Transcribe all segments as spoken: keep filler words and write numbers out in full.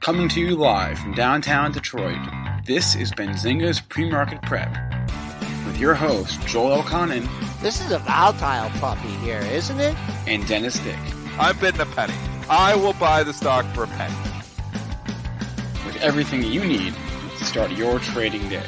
Coming to you live from downtown Detroit, this is Benzinga's Pre-Market Prep with your host, Joel Elconin. This is a volatile puppy here, isn't it? And Dennis Dick. I'm bidding a penny. I will buy the stock for a penny. With everything you need to start your trading day.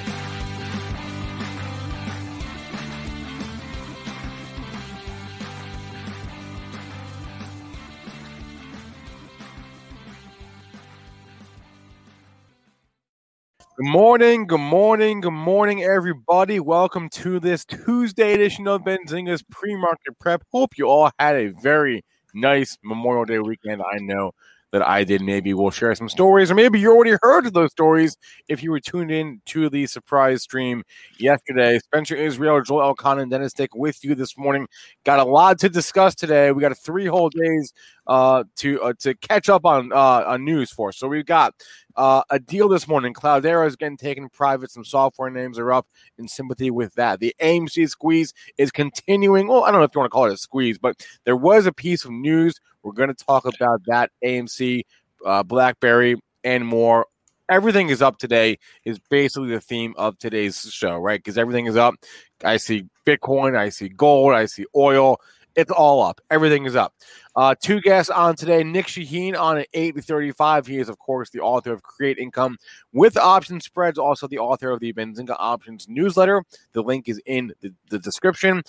Good morning, good morning, good morning, everybody. Welcome to this Tuesday edition of Benzinga's Pre-Market Prep. Hope you all had a very nice Memorial Day weekend. I know that I did. Maybe we'll share some stories, or maybe you already heard of those stories if you were tuned in to the surprise stream yesterday. Spencer Israel, Joel Elconin, Dennis Dick with you this morning. Got a lot to discuss today. We got three whole days uh, to uh, to catch up on, uh, on news for us. So we've got... Uh, a deal this morning. Cloudera is getting taken private. Some software names are up in sympathy with that. The A M C squeeze is continuing. Well, I don't know if you want to call it a squeeze, but there was a piece of news. We're going to talk about that. A M C, uh, BlackBerry, and more. Everything is up today is basically the theme of today's show, right? Because everything is up. I see Bitcoin. I see gold. I see oil. It's all up. Everything is up. Uh, two guests on today. Nick Chahine on at eight thirty-five. He is, of course, the author of Create Income with Option Spreads, also the author of the Benzinga Options newsletter. The link is in the, the description.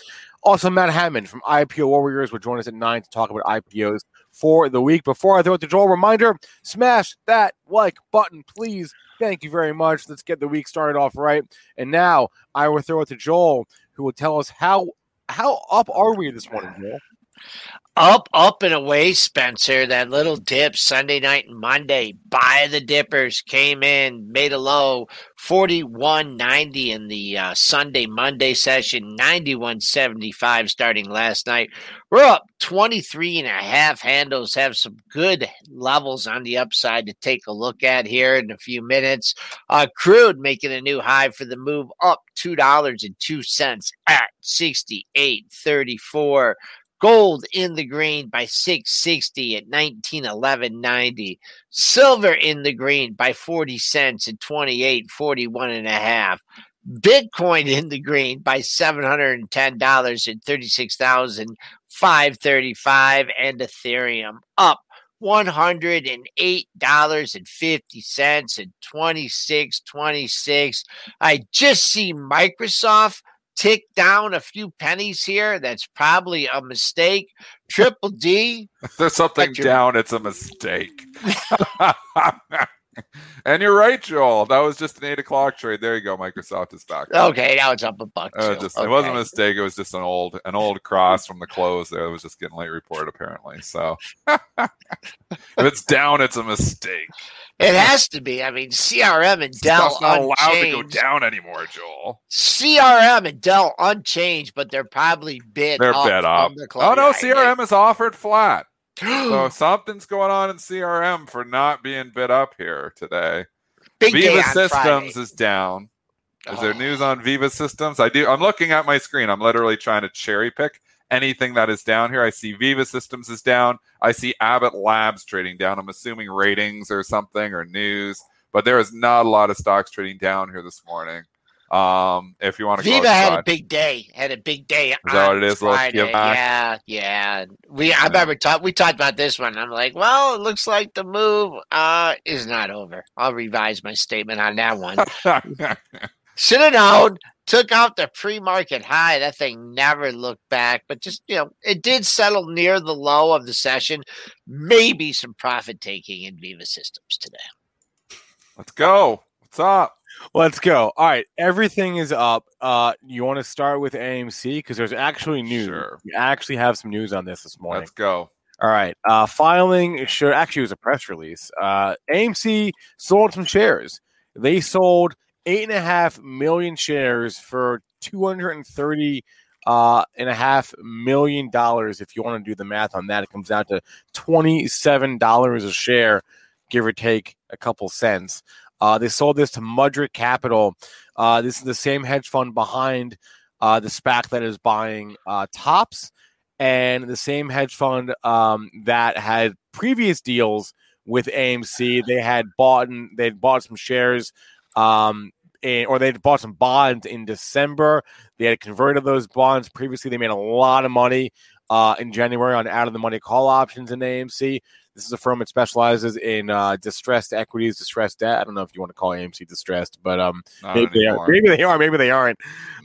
Also, Matt Hammond from I P O Warriors will join us at nine to talk about I P Os for the week. Before I throw it to Joel, reminder, smash that like button, please. Thank you very much. Let's get the week started off right. And now I will throw it to Joel, who will tell us how How up are we this morning, Joel? Up, up and away, Spencer. That little dip Sunday night and Monday. Buy the dippers came in, made a low forty-one ninety in the uh, Sunday Monday session, ninety-one seventy-five starting last night. We're up twenty-three and a half handles. Have some good levels on the upside to take a look at here in a few minutes. Uh, crude making a new high for the move, up two dollars and two cents at sixty-eight thirty-four. Gold in the green by six sixty at nineteen eleven ninety. Silver in the green by forty cents at twenty-eight forty-one and a half. Bitcoin in the green by seven hundred ten dollars at thirty-six thousand five hundred thirty-five dollars, and Ethereum up one hundred eight dollars and fifty cents at twenty-six twenty-six. I just see Microsoft tick down a few pennies here. That's probably a mistake. Triple D. There's something down. It's a mistake. And you're right, Joel. That was just an eight o'clock trade. There you go. Microsoft is back. Okay, now it's up a buck. Uh, just, okay. It wasn't a mistake. It was just an old, an old cross from the close. There, it was just getting late report apparently. So if it's down, it's a mistake. It has to be. I mean, C R M and Dell unchanged. It's not allowed to go down anymore, Joel. C R M and Dell unchanged, but they're probably bid they're up. They're bid up. Oh, no, C R M is offered flat. So something's going on in C R M for not being bid up here today. Big Viva Systems Friday. Is down. Is oh. there news on Viva Systems? I do. I'm looking at my screen. I'm literally trying to cherry pick anything that is down here. I see Viva Systems is down. I see Abbott Labs trading down. I'm assuming ratings or something or news, but there is not a lot of stocks trading down here this morning. Um, if you want to, Viva had a big day. Had a big day. Is that what it is? Yeah, yeah. We I remember talk, we talked about this one. I'm like, well, it looks like the move uh, is not over. I'll revise my statement on that one. Should have known. Took out the pre-market high. That thing never looked back. But just, you know, it did settle near the low of the session. Maybe some profit taking in Viva Systems today. Let's go. What's up? Let's go. All right. Everything is up. Uh, you want to start with A M C? Because there's actually news. Sure. You actually have some news on this this morning. Let's go. All right. Uh, filing should actually was a press release. Uh, A M C sold some shares. They sold eight and a half million shares for two hundred and thirty uh, and a half million dollars. If you want to do the math on that, it comes out to twenty-seven dollars a share, give or take a couple cents. Uh, they sold this to Mudrick Capital. Uh, this is the same hedge fund behind uh, the SPAC that is buying uh, Tops, and the same hedge fund um, that had previous deals with A M C. They had bought and they bought some shares. Um, and, or they bought some bonds in December. They had converted those bonds previously. They made a lot of money uh, in January on out-of-the-money call options in A M C. This is a firm that specializes in uh, distressed equities, distressed debt. I don't know if you want to call A M C distressed, but um, maybe they are, maybe they are, maybe they aren't.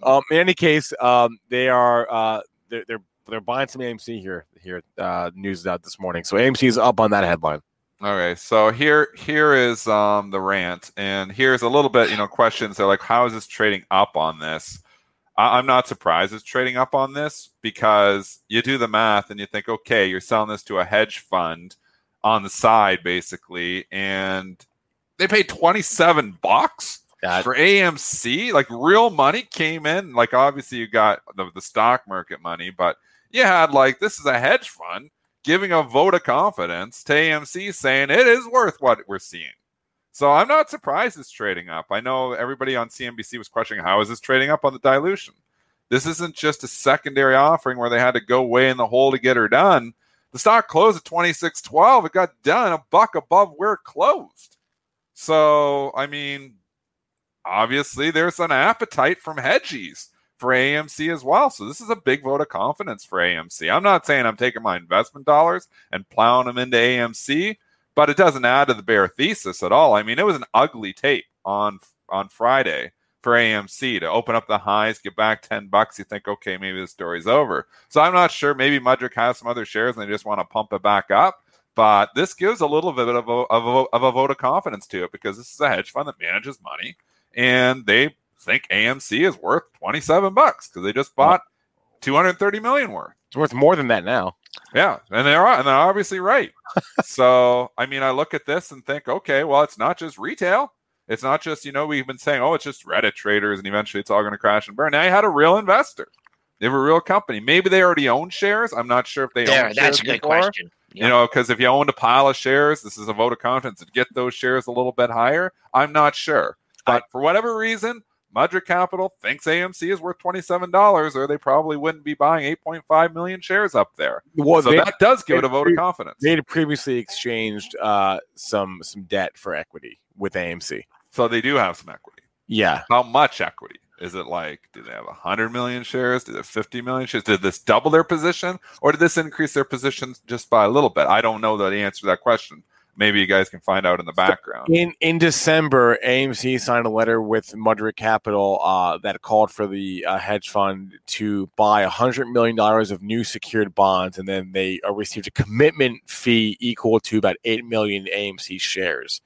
Um, in any case, um, they are uh, they're, they're they're buying some A M C here. Here uh, news out this morning, so A M C is up on that headline. Okay, so here here is um, the rant, and here's a little bit, you know, questions. They're like, how is this trading up on this? I- I'm not surprised it's trading up on this because you do the math and you think, okay, you're selling this to a hedge fund on the side, basically, and they paid twenty-seven bucks God. For A M C. Like, real money came in. Like, obviously, you got the, the stock market money, but you had, like, this is a hedge fund giving a vote of confidence to A M C saying it is worth what we're seeing. So I'm not surprised it's trading up. I know everybody on C N B C was questioning, how is this trading up on the dilution? This isn't just a secondary offering where they had to go way in the hole to get her done. The stock closed at twenty-six twelve. It got done a buck above where it closed. So, I mean, obviously there's an appetite from hedgies for A M C as well. So this is a big vote of confidence for A M C. I'm not saying I'm taking my investment dollars and plowing them into A M C, but it doesn't add to the bear thesis at all. I mean, it was an ugly tape on on Friday for A M C to open up the highs, get back ten bucks. You think, okay, maybe the story's over. So I'm not sure. Maybe Mudrick has some other shares and they just want to pump it back up. But this gives a little bit of a, of a, of a vote of confidence to it because this is a hedge fund that manages money and they think A M C is worth twenty-seven bucks because they just bought two hundred thirty million worth. It's worth more than that now. Yeah, and they're and they're obviously right. So, I mean, I look at this and think, okay, well, it's not just retail. It's not just, you know, we've been saying, oh, it's just Reddit traders and eventually it's all going to crash and burn. Now you had a real investor. They have a real company. Maybe they already own shares. I'm not sure if they there, own that's shares a good before. Question. You know, because if you owned a pile of shares, this is a vote of confidence to get those shares a little bit higher. I'm not sure. But I, for whatever reason, Mudrick Capital thinks A M C is worth twenty-seven dollars, or they probably wouldn't be buying eight point five million shares up there. Well, so they, that does give it a vote pre- of confidence. They had previously exchanged uh, some some debt for equity with A M C. So they do have some equity. Yeah. How much equity? Is it like, do they have one hundred million shares? Do they have fifty million shares? Did this double their position, or did this increase their position just by a little bit? I don't know the answer to that question. Maybe you guys can find out in the background. In in December, A M C signed a letter with Mudrick Capital uh, that called for the uh, hedge fund to buy one hundred million dollars of new secured bonds, and then they uh, received a commitment fee equal to about eight million A M C shares.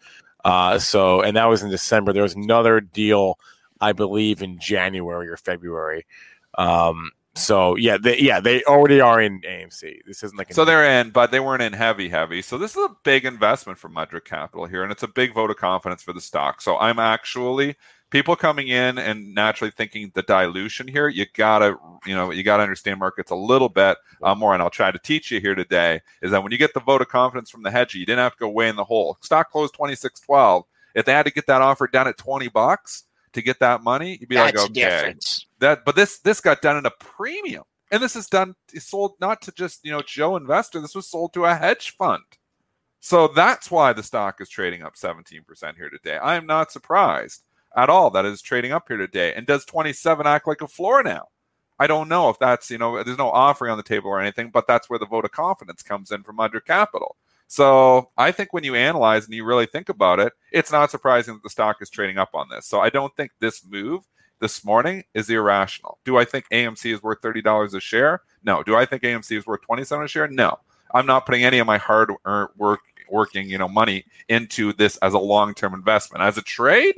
Uh, so, and that was in December. There was another deal, I believe, in January or February. Um So yeah, they yeah they already are in A M C. This isn't like so they're in, but they weren't in heavy heavy. So this is a big investment for Mudrick Capital here, and it's a big vote of confidence for the stock. So I'm actually people coming in and naturally thinking the dilution here. You gotta you know you gotta understand markets a little bit uh, more, and I'll try to teach you here today is that when you get the vote of confidence from the hedge, you didn't have to go way in the hole. Stock closed twenty-six twelve. If they had to get that offer down at twenty bucks to get that money, you'd be That's like, okay. Difference. That, but this this got done at a premium, and this is done is sold not to just you know Joe investor. This was sold to a hedge fund, so that's why the stock is trading up seventeen percent here today. I am not surprised. at all that is trading up here today. And does twenty-seven act like a floor now? I don't know if that's, you know, there's no offering on the table or anything, but that's where the vote of confidence comes in from Mudrick Capital. So I think when you analyze and you really think about it, it's not surprising that the stock is trading up on this. So I don't think this move this morning is irrational. Do I think A M C is worth thirty dollars a share? No. Do I think A M C is worth twenty-seven dollars a share? No. I'm not putting any of my hard work, working, you know, money into this as a long-term investment. As a trade,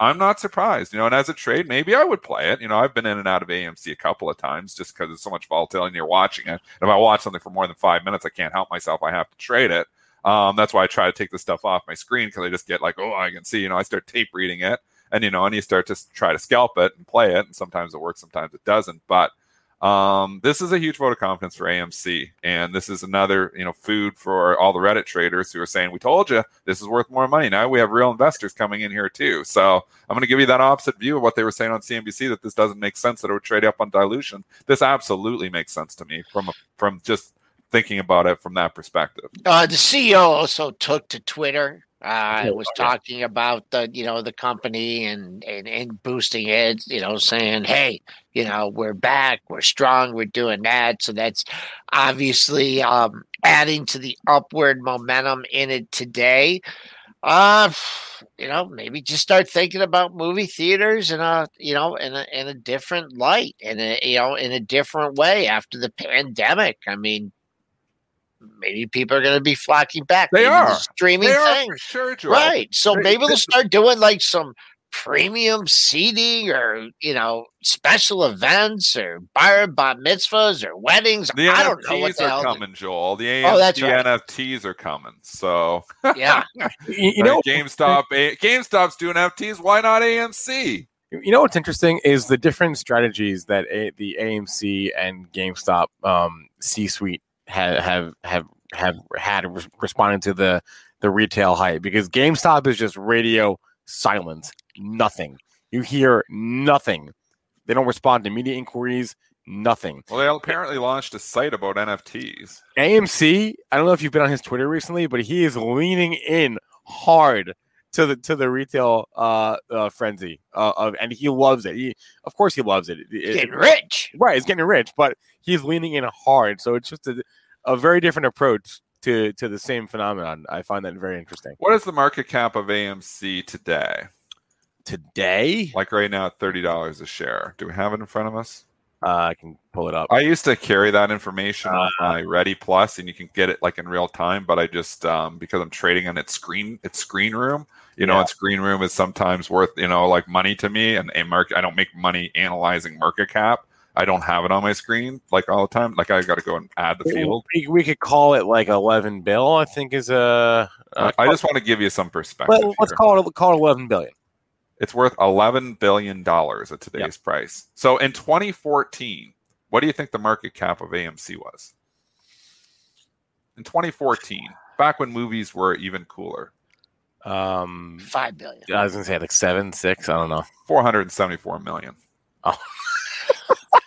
I'm not surprised, you know, and as a trade, maybe I would play it. You know, I've been in and out of A M C a couple of times just because there's so much volatility and you're watching it. And if I watch something for more than five minutes, I can't help myself. I have to trade it. Um, that's why I try to take this stuff off my screen because I just get like, oh, I can see, you know, I start tape reading it and, you know, and you start to try to scalp it and play it. And sometimes it works, sometimes it doesn't. But um, this is a huge vote of confidence for A M C. And this is another, you know, food for all the Reddit traders who are saying, we told you this is worth more money. Now we have real investors coming in here too. So I'm going to give you that opposite view of what they were saying on C N B C, that this doesn't make sense, that it would trade up on dilution. This absolutely makes sense to me from, a, from just thinking about it from that perspective. Uh, the C E O also took to Twitter. Uh, I was talking about the, you know, the company and, and, and boosting it, you know, saying, hey, you know, we're back, we're strong, we're doing that. So that's obviously um, adding to the upward momentum in it today. Uh, you know, maybe just start thinking about movie theaters in a, you know, in a, in a different light and, you know, in a different way after the pandemic. I mean, maybe people are going to be flocking back. They maybe are. The streaming they are thing. For sure, Joel. Right. So they, maybe they'll start doing like some premium seating or, you know, special events or bar mitzvahs or weddings. The I N F Ts don't know what the are coming, Joel. The, A M- oh, that's the right. N F Ts are coming. So, yeah. you know, GameStop, A- GameStop's doing N F Ts. Why not A M C? You know what's interesting is the different strategies that A- the A M C and GameStop um, C-suite Have, have have have had responding to the the retail hype, because GameStop is just radio silence, nothing. You hear nothing. They don't respond to media inquiries, nothing. Well, they apparently launched a site about N F Ts. A M C, I don't know if you've been on his Twitter recently, but he is leaning in hard to the to the retail uh, uh, frenzy uh, of, and he loves it. He, of course, he loves it. He's getting rich, right? He's getting rich, but he's leaning in hard. So it's just a, a very different approach to to the same phenomenon. I find that very interesting. What is the market cap of A M C today? Today, like right now, at thirty dollars a share. Do we have it in front of us? Uh, I can pull it up. I used to carry that information uh, on my Ready Plus, and you can get it like in real time. But I just um, because I'm trading on its screen, its screen room. You know, yeah. Its screen room is sometimes worth, you know, like money to me. And a market, I don't make money analyzing market cap. I don't have it on my screen like all the time. Like I got to go and add the field. We could call it like eleven bill. I think is a. a I just want to give you some perspective. Well, let's here. call it call it eleven billion. It's worth eleven billion dollars at today's yep. price. So in twenty fourteen, what do you think the market cap of A M C was? In twenty fourteen, back when movies were even cooler. Um, five billion dollars. I was going to say like seven, six, I don't know. four hundred seventy-four million dollars. Oh.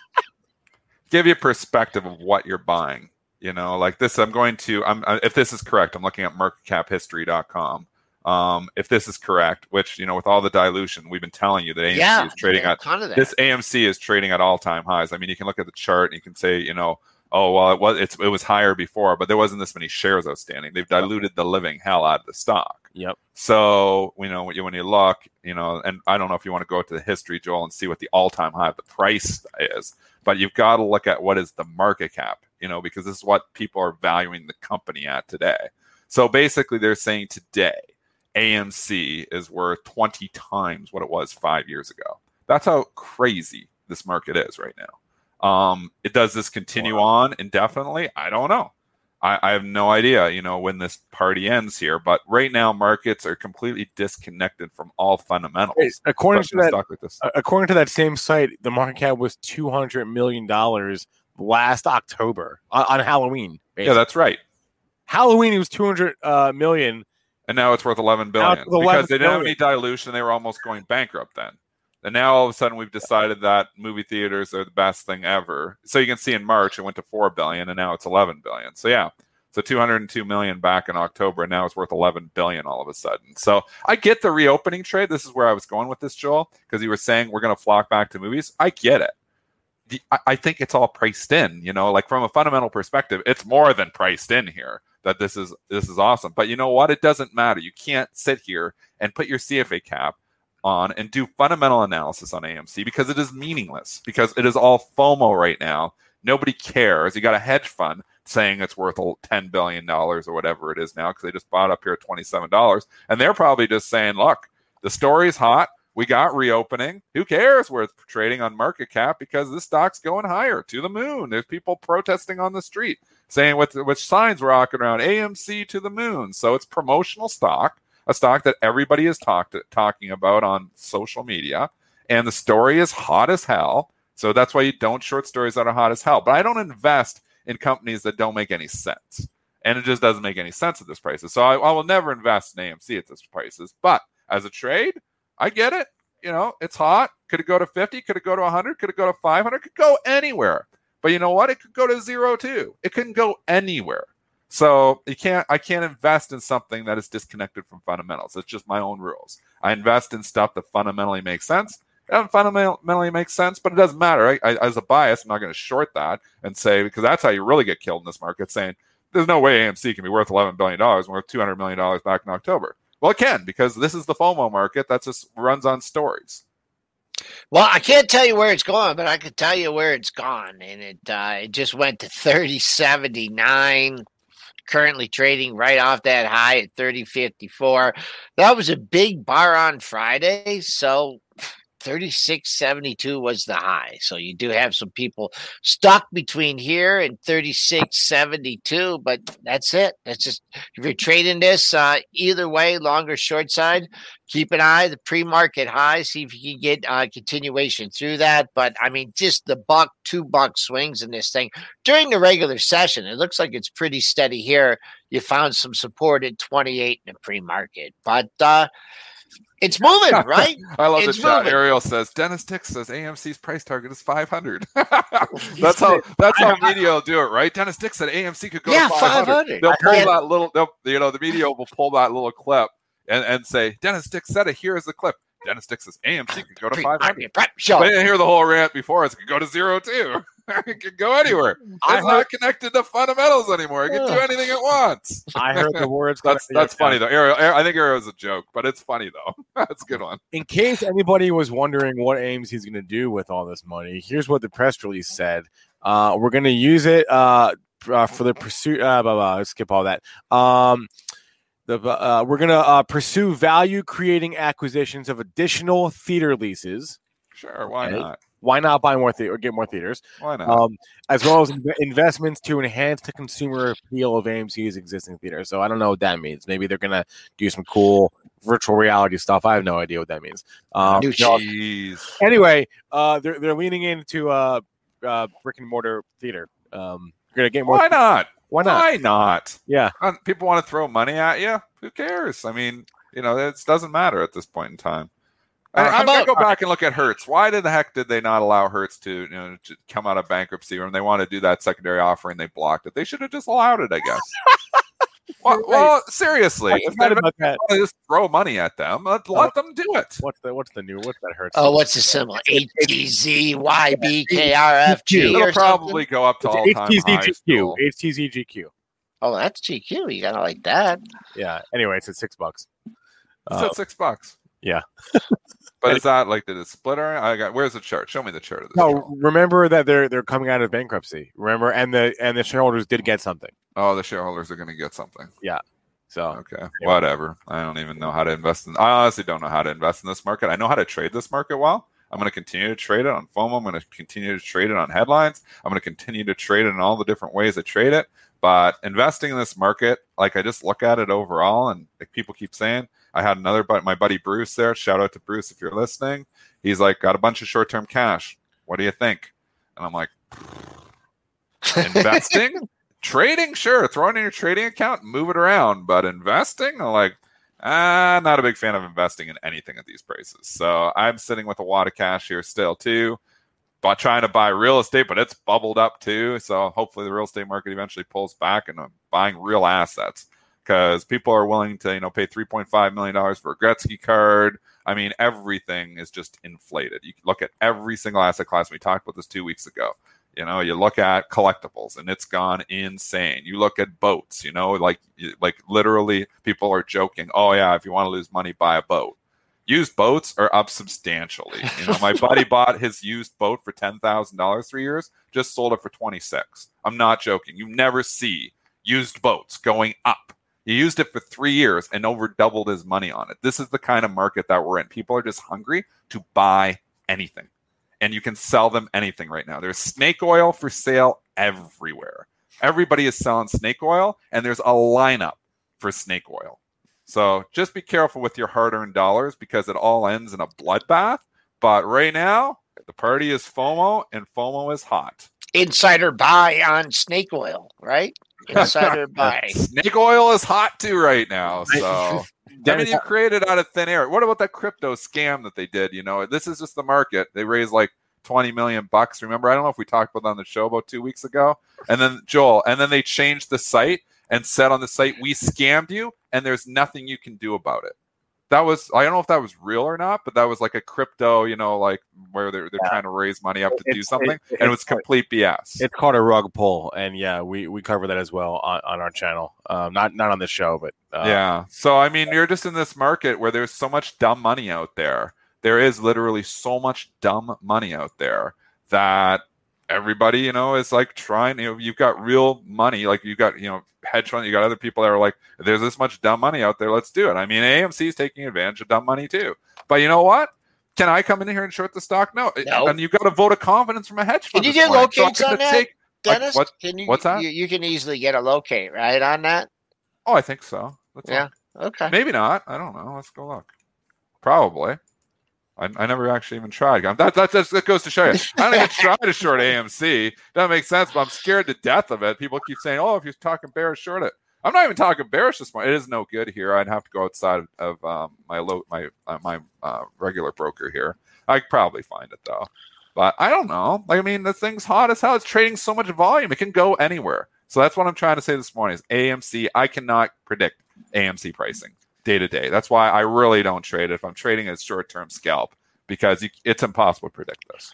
Give you perspective of what you're buying. You know, like this, I'm going to, I'm if this is correct, I'm looking at market cap history dot com. Um, if this is correct, which, you know, with all the dilution, we've been telling you that A M C yeah, is trading at this A M C is trading at all time highs. I mean, you can look at the chart and you can say, you know, oh, well, it was, it's, it was higher before, but there wasn't this many shares outstanding. They've diluted the living hell out of the stock. Yep. So, you know, when you, when you look, you know, and I don't know if you want to go to the history, Joel, and see what the all time high of the price is, but you've got to look at what is the market cap, you know, because this is what people are valuing the company at today. So basically they're saying today, A M C is worth twenty times what it was five years ago. That's how crazy this market is right now. Um, it does this continue wow. on indefinitely? I don't know. I, I have no idea, you know, when this party ends here. But right now, markets are completely disconnected from all fundamentals. Wait, according to that, like this. according to that same site, the market cap was two hundred million dollars last October on, on Halloween. Basically. Yeah, that's right. Halloween it was two hundred uh, million. And now it's worth eleven billion dollars because they didn't have any dilution. They were almost going bankrupt then. And now all of a sudden we've decided that movie theaters are the best thing ever. So you can see in March it went to four billion dollars and now it's eleven billion dollars. So yeah, So two hundred two million dollars back in October, and now it's worth eleven billion dollars all of a sudden. So I get the reopening trade. This is where I was going with this, Joel, because you were saying we're going to flock back to movies. I get it. I think it's all priced in, you know, like from a fundamental perspective, it's more than priced in here that this is this is awesome. But you know what? It doesn't matter. You can't sit here and put your C F A cap on and do fundamental analysis on A M C because it is meaningless, because it is all FOMO right now. Nobody cares. You got a hedge fund saying it's worth ten billion dollars or whatever it is now because they just bought up here at twenty-seven dollars. And they're probably just saying, look, the story's hot. We got reopening. Who cares? We're trading on market cap because this stock's going higher to the moon. There's people protesting on the street saying with, with signs rocking around A M C to the moon. So it's promotional stock, a stock that everybody is talk to, talking about on social media. And the story is hot as hell. So that's why you don't short stories that are hot as hell. But I don't invest in companies that don't make any sense. And it just doesn't make any sense at this prices. So I, I will never invest in A M C at this prices. But as a trade, I get it. You know, it's hot. Could it go to fifty? Could it go to one hundred? Could it go to five hundred? Could go anywhere. But you know what? It could go to zero too. It couldn't go anywhere. So you can't. I can't invest in something that is disconnected from fundamentals. It's just my own rules. I invest in stuff that fundamentally makes sense. It doesn't fundamentally make sense, but it doesn't matter. I, I, as a bias, I'm not going to short that and say, because that's how you really get killed in this market, saying there's no way A M C can be worth eleven billion dollars and worth two hundred million dollars back in October. Well, it can, because this is the FOMO market that just runs on stories. Well, I can't tell you where it's going, but I can tell you where it's gone. And it uh, it just went to thirty seventy-nine, currently trading right off that high at thirty fifty-four. That was a big bar on Friday, so thirty-six seventy-two was the high. So you do have some people stuck between here and thirty-six seventy-two, but that's it. That's just, if you're trading this uh, either way, long or short side, keep an eye the pre-market high, see if you can get uh, continuation through that. But I mean, just the buck, two buck swings in this thing during the regular session. It looks like it's pretty steady here. You found some support at twenty-eight in the pre-market, but uh it's moving, right? I love this shot. Ariel says, Dennis Dick says A M C's price target is five hundred. That's how that's how media will do it, right? Dennis Dick said A M C could go yeah, to five hundred. five hundred. They'll pull that little, they'll, you know, the media will pull that little clip and, and say, Dennis Dick said it. Here is the clip. Dennis Dick says A M C could go to five hundred. Prep, show. They didn't hear the whole rant before. It could go to zero, too. It could go anywhere. It's not connected to fundamentals anymore. It can do anything it wants. I heard the words. that's that's funny, though. Ariel, Ariel, I think Ariel's a joke, but it's funny, though. That's a good one. In case anybody was wondering what A M C he's going to do with all this money, here's what the press release said. Uh, we're going to use it uh, uh, for the pursuit. Uh, blah, blah, blah, skip all that. Um, The, uh, we're going to uh, pursue value-creating acquisitions of additional theater leases. Sure, why okay. not? Why not buy more theater or get more theaters? Why not? Um, as well as investments to enhance the consumer appeal of A M C's existing theater. So I don't know what that means. Maybe they're going to do some cool virtual reality stuff. I have no idea what that means. Um, you know, anyway, uh, they're they're leaning into uh, uh, brick and mortar theater. Um, you're going to get more. Why th- not? Why not? Why not? Yeah. People want to throw money at you. Who cares? I mean, you know, it doesn't matter at this point in time. I, I'm going to go back and look at Hertz. Why the heck did they not allow Hertz to, you know, to come out of bankruptcy when they wanted to do that secondary offering? They blocked it. They should have just allowed it, I guess. well, well, seriously. If they about that. Just throw money at them, let, let oh, them do it. What's the, what's the new? What's that Hertz? Oh, thing? What's the symbol? H T Z Y B K R F G. It'll probably go up to all time highs. H T Z G Q. Oh, that's G Q. You got to like that. Yeah. Anyway, it's at six bucks. It's at six bucks. Yeah. But is that like the splitter? I got where's the chart? Show me the chart of this. No, chart. Remember that they're they're coming out of bankruptcy. Remember, and the and the shareholders did get something. Oh, the shareholders are going to get something. Yeah. So okay, anyway. Whatever. I don't even know how to invest in. I honestly don't know how to invest in this market. I know how to trade this market well. I'm going to continue to trade it on FOMO. I'm going to continue to trade it on headlines. I'm going to continue to trade it in all the different ways I trade it. But investing in this market, like I just look at it overall, and like people keep saying. I had another, but my buddy Bruce there, shout out to Bruce if you're listening. He's like, got a bunch of short-term cash. What do you think? And I'm like, investing? Trading? Sure. Throw it in your trading account and move it around. But investing? I'm like, ah, not a big fan of investing in anything at these prices. So I'm sitting with a wad of cash here still too. by trying to buy real estate, but it's bubbled up too. So hopefully the real estate market eventually pulls back and I'm buying real assets because people are willing to, you know, pay three point five million dollars for a Gretzky card. I mean, everything is just inflated. You can look at every single asset class. We talked about this two weeks ago. You know, you look at collectibles and it's gone insane. You look at boats, you know, like, like literally people are joking. Oh yeah. If you want to lose money, buy a boat. Used boats are up substantially. You know, my buddy bought his used boat for ten thousand dollars three years, just sold it for twenty-six. I'm not joking. You never see used boats going up. He used it for three years and over doubled his money on it. This is the kind of market that we're in. People are just hungry to buy anything. And you can sell them anything right now. There's snake oil for sale everywhere. Everybody is selling snake oil, and there's a lineup for snake oil. So just be careful with your hard-earned dollars because it all ends in a bloodbath. But right now, the party is FOMO, and FOMO is hot. Insider buy on snake oil, right? Insider buy. Snake oil is hot too right now. So I mean, you created out of thin air. What about that crypto scam that they did? You know, this is just the market. They raised like twenty million bucks. Remember, I don't know if we talked about it on the show about two weeks ago. And then Joel, and then they changed the site and said on the site, we scammed you and there's nothing you can do about it. That was, I don't know if that was real or not, but that was like a crypto, you know, like where they're, they're yeah. trying to raise money up to it's, do something. It, and it was complete B S. It caught a rug pull. And yeah, we, we cover that as well on, on our channel. Um, not, not on this show, but. Um, yeah. So, I mean, you're just in this market where there's so much dumb money out there. There is literally so much dumb money out there that everybody, you know, is like trying, you know, you've got real money. Like you've got, you know, hedge fund, you got other people that are like, there's this much dumb money out there. Let's do it. I mean, A M C is taking advantage of dumb money too, but you know what? Can I come in here and short the stock? No. no. And you've got a vote of confidence from a hedge fund. Can you get locates so on that? Take, Dennis, like, what, can you, what's that? You, you can easily get a locate right on that. Oh, I think so. Let's yeah. Look. Okay. Maybe not. I don't know. Let's go look. Probably. I, I never actually even tried. That, that, that goes to show you. I don't even try to short A M C. That makes sense, but I'm scared to death of it. People keep saying, oh, if you're talking bearish, short it. I'm not even talking bearish this morning. It is no good here. I'd have to go outside of, of um, my low, my uh, my uh, regular broker here. I could probably find it, though. But I don't know. I mean, the thing's hot as hell. It's trading so much volume. It can go anywhere. So that's what I'm trying to say this morning is A M C. I cannot predict A M C pricing day to day. That's why I really don't trade it. If I'm trading a short term scalp, because you, it's impossible to predict this.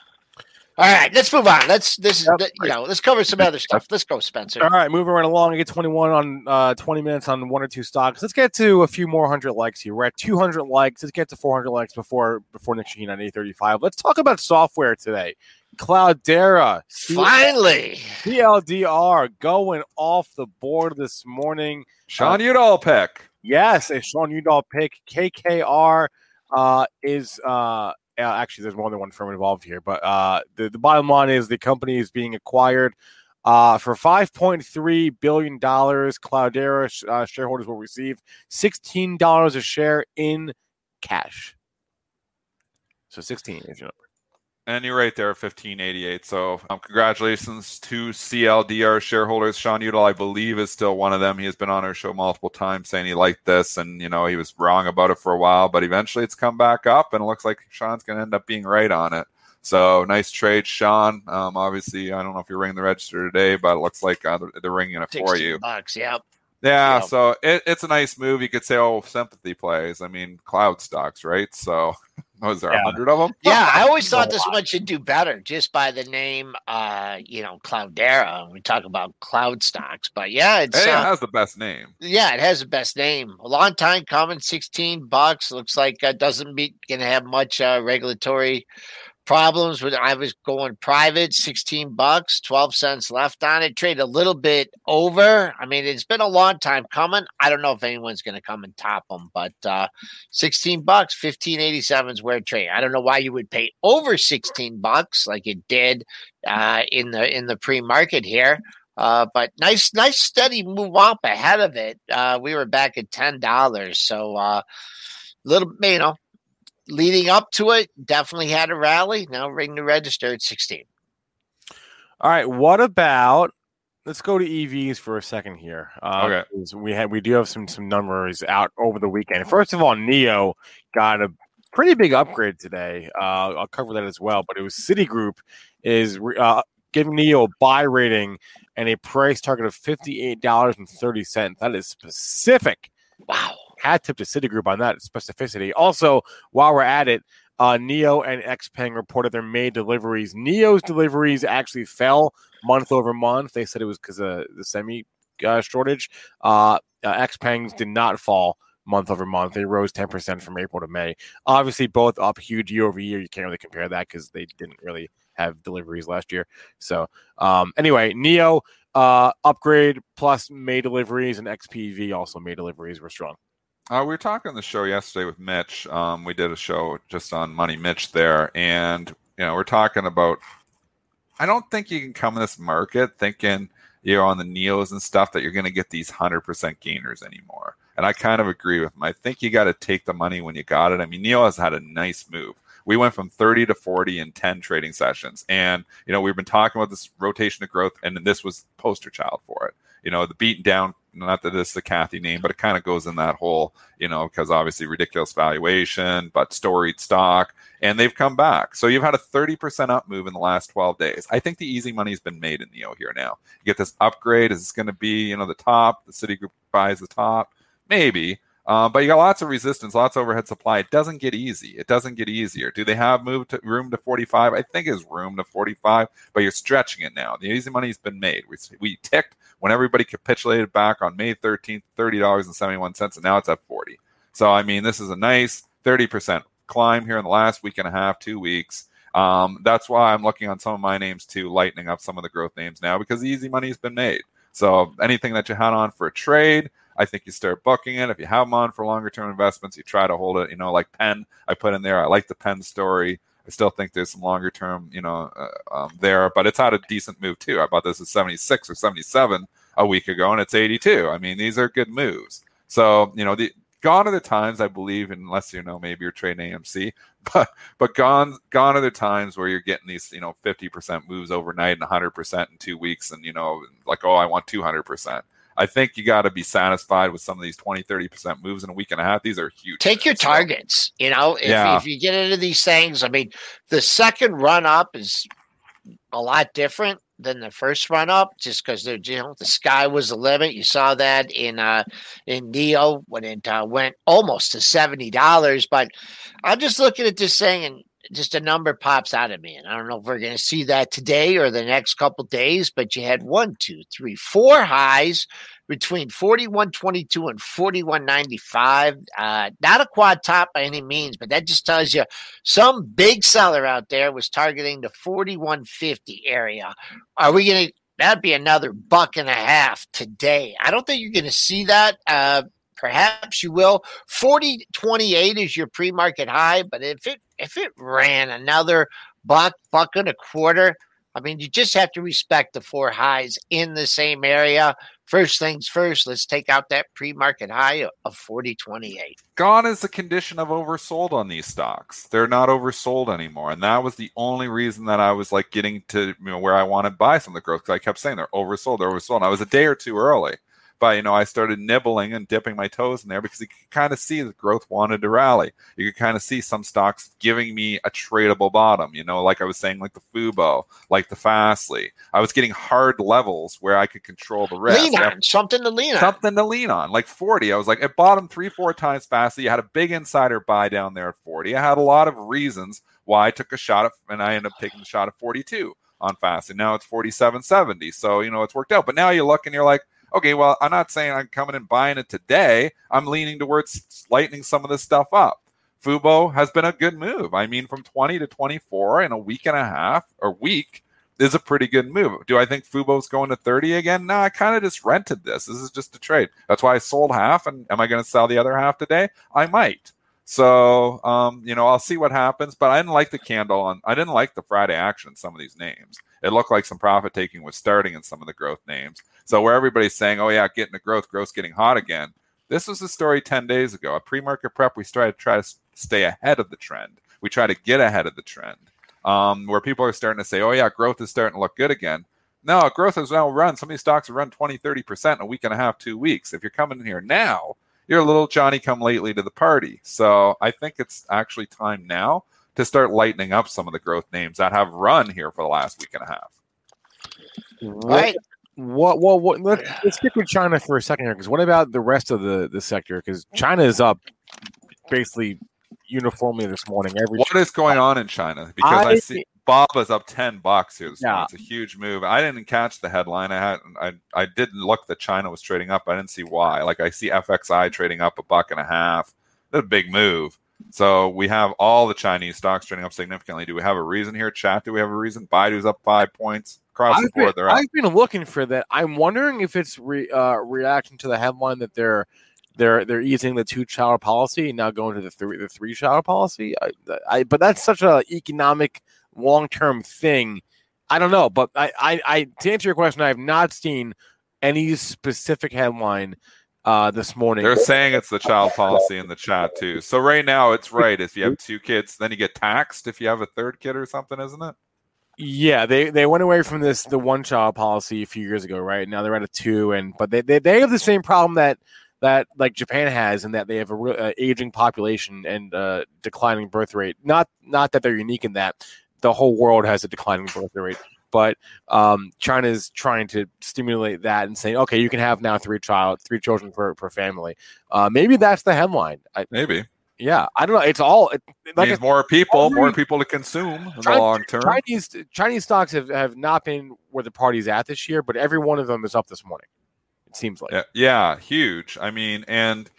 All right, let's move on. Let's this is you know let's cover some other stuff. Let's go, Spencer. All right, moving right along. I get twenty-one on uh, twenty minutes on one or two stocks. Let's get to a few more hundred likes here. We're at two hundred likes. Let's get to four hundred likes before before Nick Chahine on eight thirty-five. Let's talk about software today. Cloudera finally C L D R going off the board this morning. Sean uh, Udall pick. Yes, a Sean Udall pick. K K R uh, is uh, actually there's more than one firm involved here, but uh, the, the bottom line is the company is being acquired uh, for five point three billion dollars. Cloudera uh, shareholders will receive sixteen dollars a share in cash. So sixteen is your number. And you're right there, fifteen eighty-eight. So um, congratulations to C L D R shareholders. Sean Udall, I believe, is still one of them. He has been on our show multiple times saying he liked this. And, you know, he was wrong about it for a while. But eventually it's come back up. And it looks like Sean's going to end up being right on it. So nice trade, Sean. Um, obviously, I don't know if you're ringing the register today, but it looks like uh, they're ringing it for you. sixteen bucks, yep. Yeah, yeah, so it, it's a nice move. You could say, oh, sympathy plays. I mean, cloud stocks, right? So was there a yeah. hundred of them? Yeah, I always thought this one should do better just by the name, uh, you know, Cloudera. We talk about cloud stocks, but yeah, it's, hey, uh, it has the best name. Yeah, it has the best name. A long time coming, sixteen bucks. Looks like uh, doesn't be going to have much uh, regulatory problems. When I was going private, sixteen bucks, twelve cents left on it. Trade a little bit over. I mean, it's been a long time coming. I don't know if anyone's going to come and top them, but uh, sixteen bucks, fifteen eighty-seven is where trade. I don't know why you would pay over sixteen bucks like it did uh, in the in the pre-market here. Uh, but nice, nice steady move up ahead of it. Uh, we were back at ten dollars, so a uh, little, you know. Leading up to it, definitely had a rally. Now ring the register at sixteen. All right. What about? Let's go to E Vs for a second here. Uh, okay. We had we do have some some numbers out over the weekend. First of all, Nio got a pretty big upgrade today. Uh, I'll cover that as well. But it was Citigroup is uh, giving Nio a buy rating and a price target of fifty-eight dollars and thirty cents. That is specific. Wow. Hat tip to Citigroup on that specificity. Also, while we're at it, uh, Nio and Xpeng reported their May deliveries. Nio's deliveries actually fell month over month. They said it was because of the semi uh, shortage. Uh, uh, Xpeng's did not fall month over month. They rose ten percent from April to May. Obviously, both up huge year over year. You can't really compare that because they didn't really have deliveries last year. So um, anyway, Nio uh, upgrade plus May deliveries, and X P V also May deliveries were strong. Uh, we were talking on the show yesterday with Mitch. Um, we did a show just on Money Mitch there. And, you know, we're talking about, I don't think you can come in this market thinking, you know, on the Nios and stuff that you're going to get these one hundred percent gainers anymore. And I kind of agree with him. I think you got to take the money when you got it. I mean, Nio has had a nice move. We went from thirty to forty in ten trading sessions. And, you know, we've been talking about this rotation of growth, and this was poster child for it. You know, the beaten down, not that it's the Kathy name, but it kind of goes in that hole, you know, because obviously ridiculous valuation, but storied stock, and they've come back. So you've had a thirty percent up move in the last twelve days. I think the easy money's been made in Nio here now. You get this upgrade. Is this going to be, you know, the top? The Citigroup buys the top? Maybe. Uh, but you got lots of resistance, lots of overhead supply. It doesn't get easy. It doesn't get easier. Do they have moved to room to forty-five? I think it's room to forty-five, but you're stretching it now. The easy money's been made. We, we ticked when everybody capitulated back on May thirteenth, thirty dollars and seventy-one cents, and now it's at forty. So, I mean, this is a nice thirty percent climb here in the last week and a half, two weeks. Um, that's why I'm looking on some of my names too, lightening up some of the growth names now, because the easy money's been made. So anything that you had on for a trade, I think you start booking it. If you have them on for longer-term investments, you try to hold it, you know, like Penn I put in there. I like the Penn story. I still think there's some longer-term, you know, uh, um, there. But it's had a decent move, too. I bought this at seventy-six or seventy-seven a week ago, and it's eighty-two. I mean, these are good moves. So, you know, the gone are the times, I believe, unless, you know, maybe you're trading A M C. But but gone gone are the times where you're getting these, you know, fifty percent moves overnight and one hundred percent in two weeks. And, you know, like, oh, I want two hundred percent. I think you got to be satisfied with some of these twenty, thirty percent moves in a week and a half. These are huge. Take your targets. You know, if, yeah. if you get into these things, I mean, the second run up is a lot different than the first run up, just because they're, you know, the sky was the limit. You saw that in uh, in Nio when it uh, went almost to seventy dollars. But I'm just looking at this thing, and just a number pops out at me. And I don't know if we're going to see that today or the next couple of days, but you had one, two, three, four highs between forty-one twenty-two and forty-one ninety-five. Uh, not a quad top by any means, but that just tells you some big seller out there was targeting the forty-one fifty area. Are we going to, that'd be another buck and a half today. I don't think you're going to see that. Uh, Perhaps you will. forty twenty-eight is your pre-market high, but if it if it ran another buck, buck and a quarter, I mean, you just have to respect the four highs in the same area. First things first, let's take out that pre-market high of forty twenty-eight. Gone is the condition of oversold on these stocks. They're not oversold anymore. And that was the only reason that I was like getting to, you know, where I want to buy some of the growth, because I kept saying they're oversold, they're oversold. And I was a day or two early. But, you know, I started nibbling and dipping my toes in there because you could kind of see the growth wanted to rally. You could kind of see some stocks giving me a tradable bottom, you know, like I was saying, like the Fubo, like the Fastly. I was getting hard levels where I could control the risk. Lean on, something to lean on. Something to lean on, like forty. I was like, at bottom three, four times Fastly. I had a big insider buy down there at forty. I had a lot of reasons why I took a shot at, and I ended up taking the shot at forty-two on Fastly. Now it's forty-seven seventy. So, you know, it's worked out. But now you look and you're like, okay, well, I'm not saying I'm coming and buying it today. I'm leaning towards lightening some of this stuff up. Fubo has been a good move. I mean, from twenty to twenty-four in a week and a half or week is a pretty good move. Do I think Fubo's going to thirty again? No, I kind of just rented this. This is just a trade. That's why I sold half, and am I going to sell the other half today? I might. So, um, you know, I'll see what happens. But I didn't like the candle on. I didn't like the Friday action. Some of these names, it looked like some profit taking was starting in some of the growth names. So where everybody's saying, "Oh yeah, getting the growth, growth's getting hot again." This was the story ten days ago. A pre-market prep, we try to try to stay ahead of the trend. We try to get ahead of the trend. Um, where people are starting to say, "Oh yeah, growth is starting to look good again." No, growth has now run. Some of these stocks have run twenty, thirty percent in a week and a half, two weeks. If you're coming in here now, you're a little Johnny come lately to the party. So I think it's actually time now to start lightening up some of the growth names that have run here for the last week and a half. All right. What, what, what, let's, let's stick with China for a second here, because what about the rest of the, the sector? Because China is up basically uniformly this morning. Every what is going on in China? Because I, I see Bob is up ten bucks here. This yeah. It's a huge move. I didn't catch the headline. I had I, I didn't look that China was trading up. I didn't see why. Like, I see F X I trading up a buck and a half. That's a big move. So we have all the Chinese stocks trading up significantly. Do we have a reason here? Chat, do we have a reason? Baidu's up five points. I've been, I've been looking for that. I'm wondering if it's re, uh, reaction to the headline that they're they're they're easing the two-child policy and now going to the three the three-child policy. I, I, but that's such an economic long-term thing. I don't know. But I, I, I to answer your question, I have not seen any specific headline uh, this morning. They're saying it's the child policy in the chat too. So right now, it's right. If you have two kids, then you get taxed if you have a third kid or something, isn't it? Yeah, they, they went away from this the one child policy a few years ago, right? Now they're at a two, and but they they, they have the same problem that that like Japan has, in that they have a re- uh, aging population and uh, declining birth rate. Not not that they're unique in that the whole world has a declining birth rate, but um, China is trying to stimulate that and saying, okay, you can have now three child three children per per family. Uh, maybe that's the headline. I, maybe. Yeah, I don't know. It's all it, like needs more people, already, more people to consume in China, the long term. Chinese Chinese stocks have, have not been where the party's at this year, but every one of them is up this morning. It seems like yeah, yeah, huge. I mean, and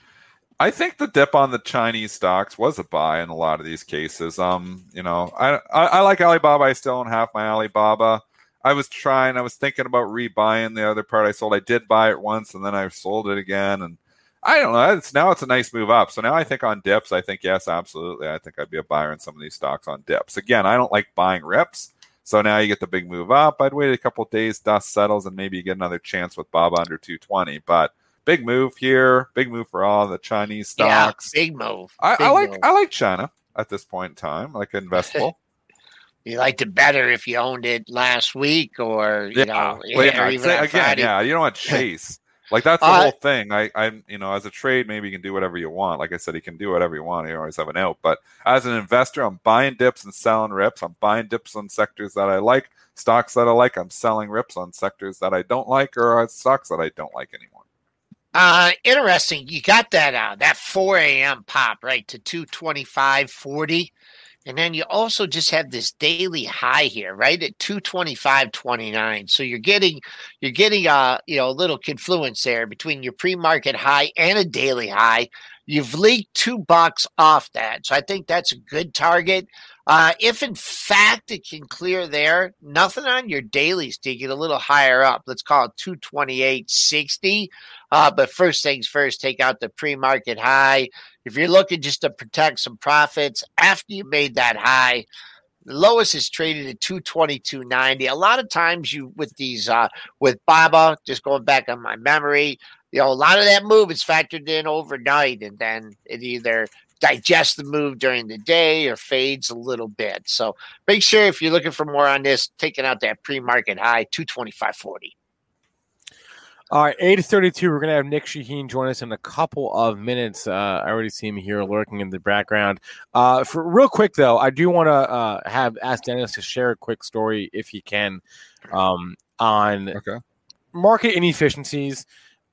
I think the dip on the Chinese stocks was a buy in a lot of these cases. Um, you know, I I, I like Alibaba. I still own half my Alibaba. I was trying. I was thinking about rebuying the other part I sold. I did buy it once, and then I sold it again, and. I don't know. It's, now it's a nice move up. So now I think on dips, I think, yes, absolutely. I think I'd be a buyer in some of these stocks on dips. Again, I don't like buying rips. So now you get the big move up. I'd wait a couple of days, dust settles, and maybe you get another chance with Bob under two twenty. But big move here. Big move for all the Chinese stocks. Yeah, big move. I, big I like move. I like China at this point in time, like investable. You liked it better if you owned it last week or, you yeah. know, well, yeah, or even say, again, Friday. Yeah, you don't want to chase. Like, that's the uh, whole thing. I, I'm, you know, as a trade, maybe you can do whatever you want. Like I said, you can do whatever you want. You always have an out. But as an investor, I'm buying dips and selling rips. I'm buying dips on sectors that I like, stocks that I like. I'm selling rips on sectors that I don't like or stocks that I don't like anymore. Uh, interesting. You got that out, that four a.m. pop, right, to two twenty-five forty. And then you also just have this daily high here, right, at two twenty-five twenty-nine. So you're getting you're getting a, you know, a little confluence there between your pre-market high and a daily high. You've leaked two bucks off that. So I think that's a good target. Uh, if, in fact, it can clear there, nothing on your dailies to get a little higher up. Let's call it two twenty-eight sixty. Uh, but first things first, take out the pre-market high. If you're looking just to protect some profits after you made that high, the lowest is traded at two twenty-two ninety. A lot of times you with these uh, with Baba, just going back on my memory, you know, a lot of that move is factored in overnight, and then it either digests the move during the day or fades a little bit. So make sure if you're looking for more on this, taking out that pre-market high, two twenty-five forty. All right, eight thirty-two, we're going to have Nick Chahine join us in a couple of minutes. Uh, I already see him here lurking in the background. Uh, for real quick, though, I do want to uh, have ask Dennis to share a quick story, if he can, um, on okay. market inefficiencies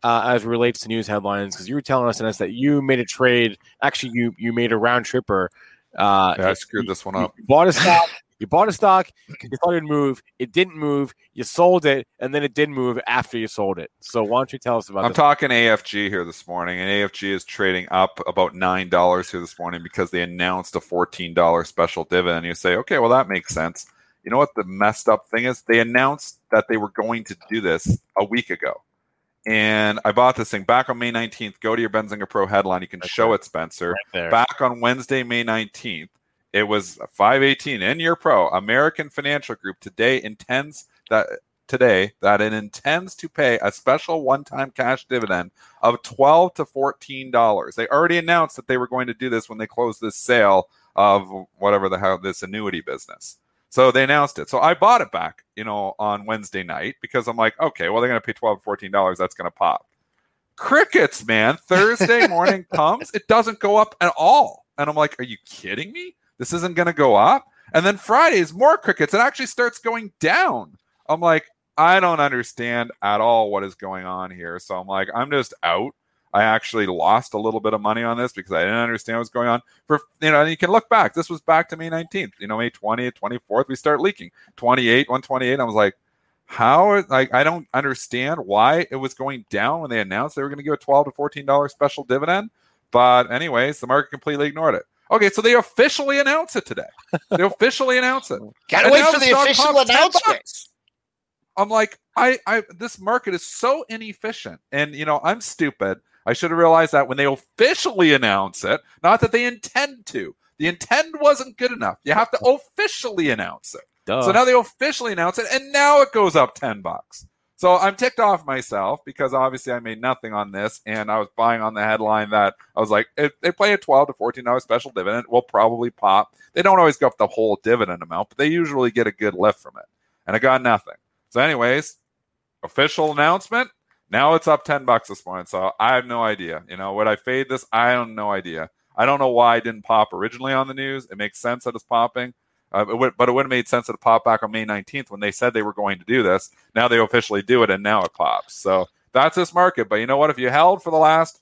uh, as it relates to news headlines, because you were telling us, Dennis, that you made a trade. Actually, you you made a round-tripper. Uh, yeah, I screwed you, this one up. You bought a stock. You bought a stock, you thought it would move, it didn't move, you sold it, and then it did move after you sold it. So why don't you tell us about that? I'm this? talking A F G here this morning, and A F G is trading up about nine dollars here this morning because they announced a fourteen dollars special dividend. You say, okay, well, that makes sense. You know what the messed up thing is? They announced that they were going to do this a week ago. And I bought this thing back on May nineteenth. Go to your Benzinga Pro headline. You can right show there. it, Spencer. Right back on Wednesday, May nineteenth. It was five eighteen in your pro. American Financial Group today intends that today that it intends to pay a special one-time cash dividend of twelve to fourteen dollars. They already announced that they were going to do this when they closed this sale of whatever the hell this annuity business. So they announced it. So I bought it back, you know, on Wednesday night because I'm like, okay, well, they're going to pay twelve to fourteen dollars. That's going to pop. Crickets, man. Thursday morning comes, it doesn't go up at all, and I'm like, are you kidding me? This isn't going to go up. And then Friday is more crickets. It actually starts going down. I'm like, I don't understand at all what is going on here. So I'm like, I'm just out. I actually lost a little bit of money on this because I didn't understand what's going on. For you know, and you can look back. This was back to May nineteenth. You know, May twentieth, twenty-fourth, we start leaking. twenty-eight, one twenty-eight. I was like, how? Like, I don't understand why it was going down when they announced they were going to give a twelve to fourteen dollars special dividend. But anyways, the market completely ignored it. Okay, so they officially announce it today. They officially announce it. Gotta wait for the official announcements. I'm like, I, I, this market is so inefficient. And, you know, I'm stupid. I should have realized that when they officially announce it, not that they intend to. The intend wasn't good enough. You have to officially announce it. Duh. So now they officially announce it, and now it goes up ten bucks. So I'm ticked off myself because obviously I made nothing on this, and I was buying on the headline that I was like, if they play a twelve to fourteen dollars special dividend, it will probably pop. They don't always go up the whole dividend amount, but they usually get a good lift from it. And I got nothing. So anyways, official announcement. Now it's up ten bucks this morning. So I have no idea. You know, would I fade this? I have no idea. I don't know why it didn't pop originally on the news. It makes sense that it's popping. Uh, it would, but it would have made sense to pop back on May nineteenth when they said they were going to do this. Now they officially do it, and now it pops. So that's this market. But you know what? If you held for the last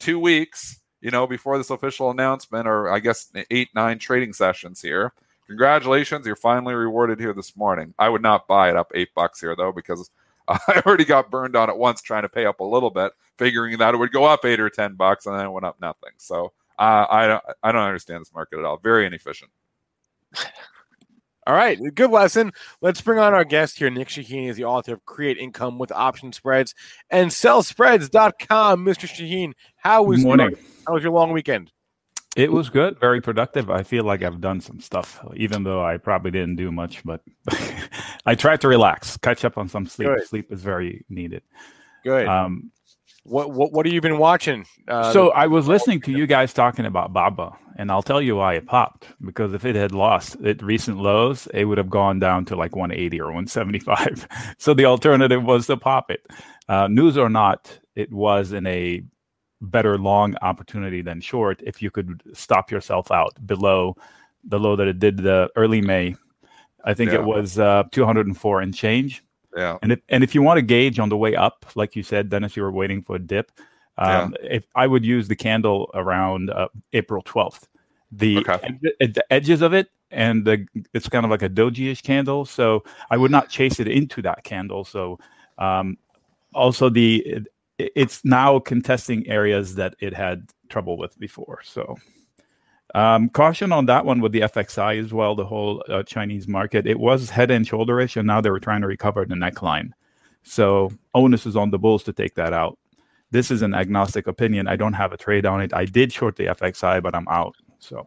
two weeks, you know, before this official announcement, or I guess eight, nine trading sessions here, congratulations, you're finally rewarded here this morning. I would not buy it up eight bucks here, though, because I already got burned on it once trying to pay up a little bit, figuring that it would go up eight or ten bucks, and then it went up nothing. So uh, I, don't, I don't understand this market at all. Very inefficient. All right, good lesson. Let's bring on our guest here. Nick Chahine is the author of Create Income with Option Spreads and sell spreads dot com. Mister Chahine, how was, morning. How was your long weekend? It was good. Very productive. I feel like I've done some stuff, even though I probably didn't do much, but I tried to relax, catch up on some sleep. Good. Sleep is very needed. Good. Um, what, what what have you been watching? Uh, so I was listening to you guys talking about B A B A, and I'll tell you why it popped. Because if it had lost at recent lows, it would have gone down to like one eighty or one seventy-five. So the alternative was to pop it. Uh, news or not, it was in a better long opportunity than short if you could stop yourself out below the low that it did the early May. I think yeah. it was uh, two oh four and change. Yeah. And if, and if you want to gauge on the way up, like you said, Dennis, you were waiting for a dip. Um, yeah. If I would use the candle around uh, April twelfth, the, okay. ed- the edges of it, and the, it's kind of like a doji-ish candle. So I would not chase it into that candle. So um, also the... It's now contesting areas that it had trouble with before. So um, caution on that one with the F X I as well, the whole uh, Chinese market. It was head and shoulderish, and now they were trying to recover the neckline. So onus is on the bulls to take that out. This is an agnostic opinion. I don't have a trade on it. I did short the F X I, but I'm out. So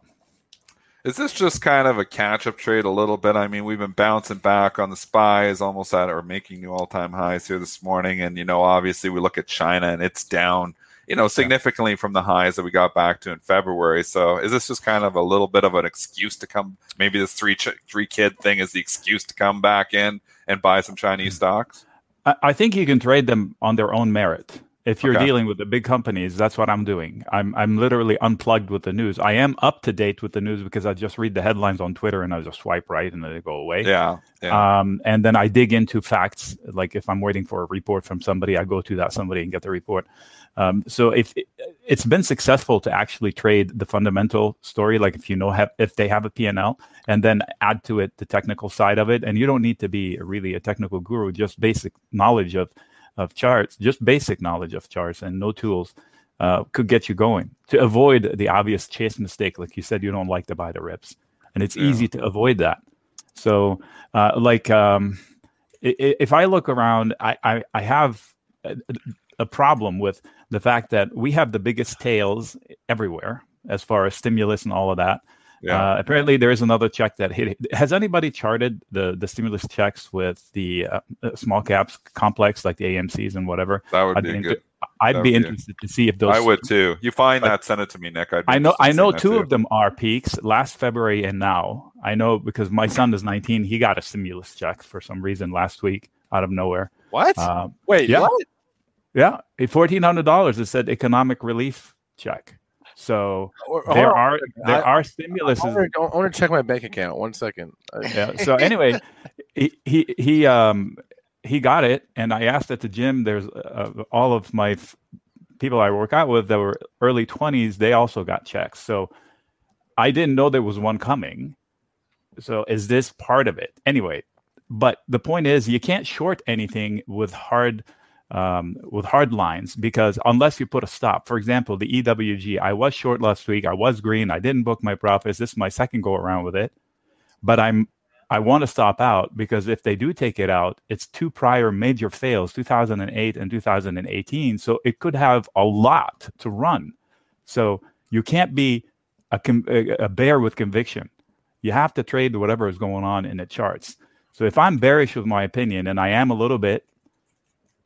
is this just kind of a catch-up trade a little bit? I mean, we've been bouncing back on the S P Ys almost at or making new all-time highs here this morning. And, you know, obviously we look at China and it's down, you know, significantly yeah. from the highs that we got back to in February. So is this just kind of a little bit of an excuse to come? Maybe this three ch- three kid thing is the excuse to come back in and buy some Chinese stocks? I, I think you can trade them on their own merit. If you're okay. dealing with the big companies, that's what I'm doing. I'm I'm literally unplugged with the news. I am up to date with the news because I just read the headlines on Twitter and I just swipe right and they go away. Yeah. yeah. Um, and then I dig into facts. Like if I'm waiting for a report from somebody, I go to that somebody and get the report. Um, so if it, it's been successful to actually trade the fundamental story, like if you know have, if they have a P and L, and then add to it the technical side of it, and you don't need to be really a technical guru, just basic knowledge of. of charts, just basic knowledge of charts and no tools uh, could get you going to avoid the obvious chase mistake. Like you said, you don't like to buy the rips and it's yeah. easy to avoid that. So uh, like um, if I look around, I, I, I have a, a problem with the fact that we have the biggest tails everywhere as far as stimulus and all of that. Yeah. Uh, apparently, there is another check that hit. Has anybody charted the, the stimulus checks with the uh, small caps complex, like the A M Cs and whatever? That would I'd be good. Inter- I'd be, be interested good. to see if those. I would too. You find like, that? Send it to me, Nick. I'd be I know. I know two too. of them are peaks last February and now. I know because my son is nineteen. He got a stimulus check for some reason last week out of nowhere. What? Uh, Wait. Yeah. What? Yeah. fourteen hundred dollars. It said economic relief check. So or, there are there I, are stimuluses. I want to check my bank account. One second. Yeah. So anyway, he, he he um he got it, and I asked at the gym. There's uh, all of my f- people I work out with that were early twenties. They also got checks. So I didn't know there was one coming. So is this part of it? Anyway, but the point is, you can't short anything with hard. Um, with hard lines, because unless you put a stop, for example, the E W G, I was short last week. I was green. I didn't book my profits. This is my second go around with it, but I'm, I want to stop out, because if they do take it out, it's two prior major fails, two thousand eight and two thousand eighteen. So it could have a lot to run. So you can't be a, a bear with conviction. You have to trade whatever is going on in the charts. So if I'm bearish with my opinion, and I am a little bit,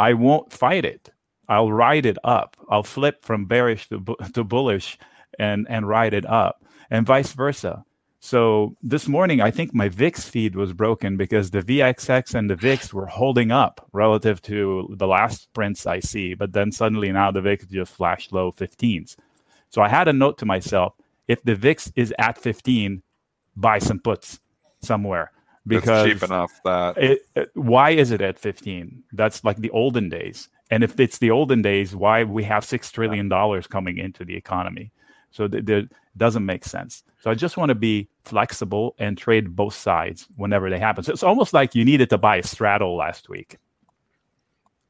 I won't fight it. I'll ride it up. I'll flip from bearish to, bu- to bullish and, and ride it up, and vice versa. So this morning, I think my V I X feed was broken because the V X X and the V I X were holding up relative to the last prints I see. But then suddenly now the V I X just flashed low fifteens. So I had a note to myself, if the V I X is at fifteen, buy some puts somewhere. Because it's cheap enough that it, it, why is it at fifteen? That's like the olden days. And if it's the olden days, why we have six trillion dollars coming into the economy? So th- th- it doesn't make sense. So I just want to be flexible and trade both sides whenever they happen. So it's almost like you needed to buy a straddle last week.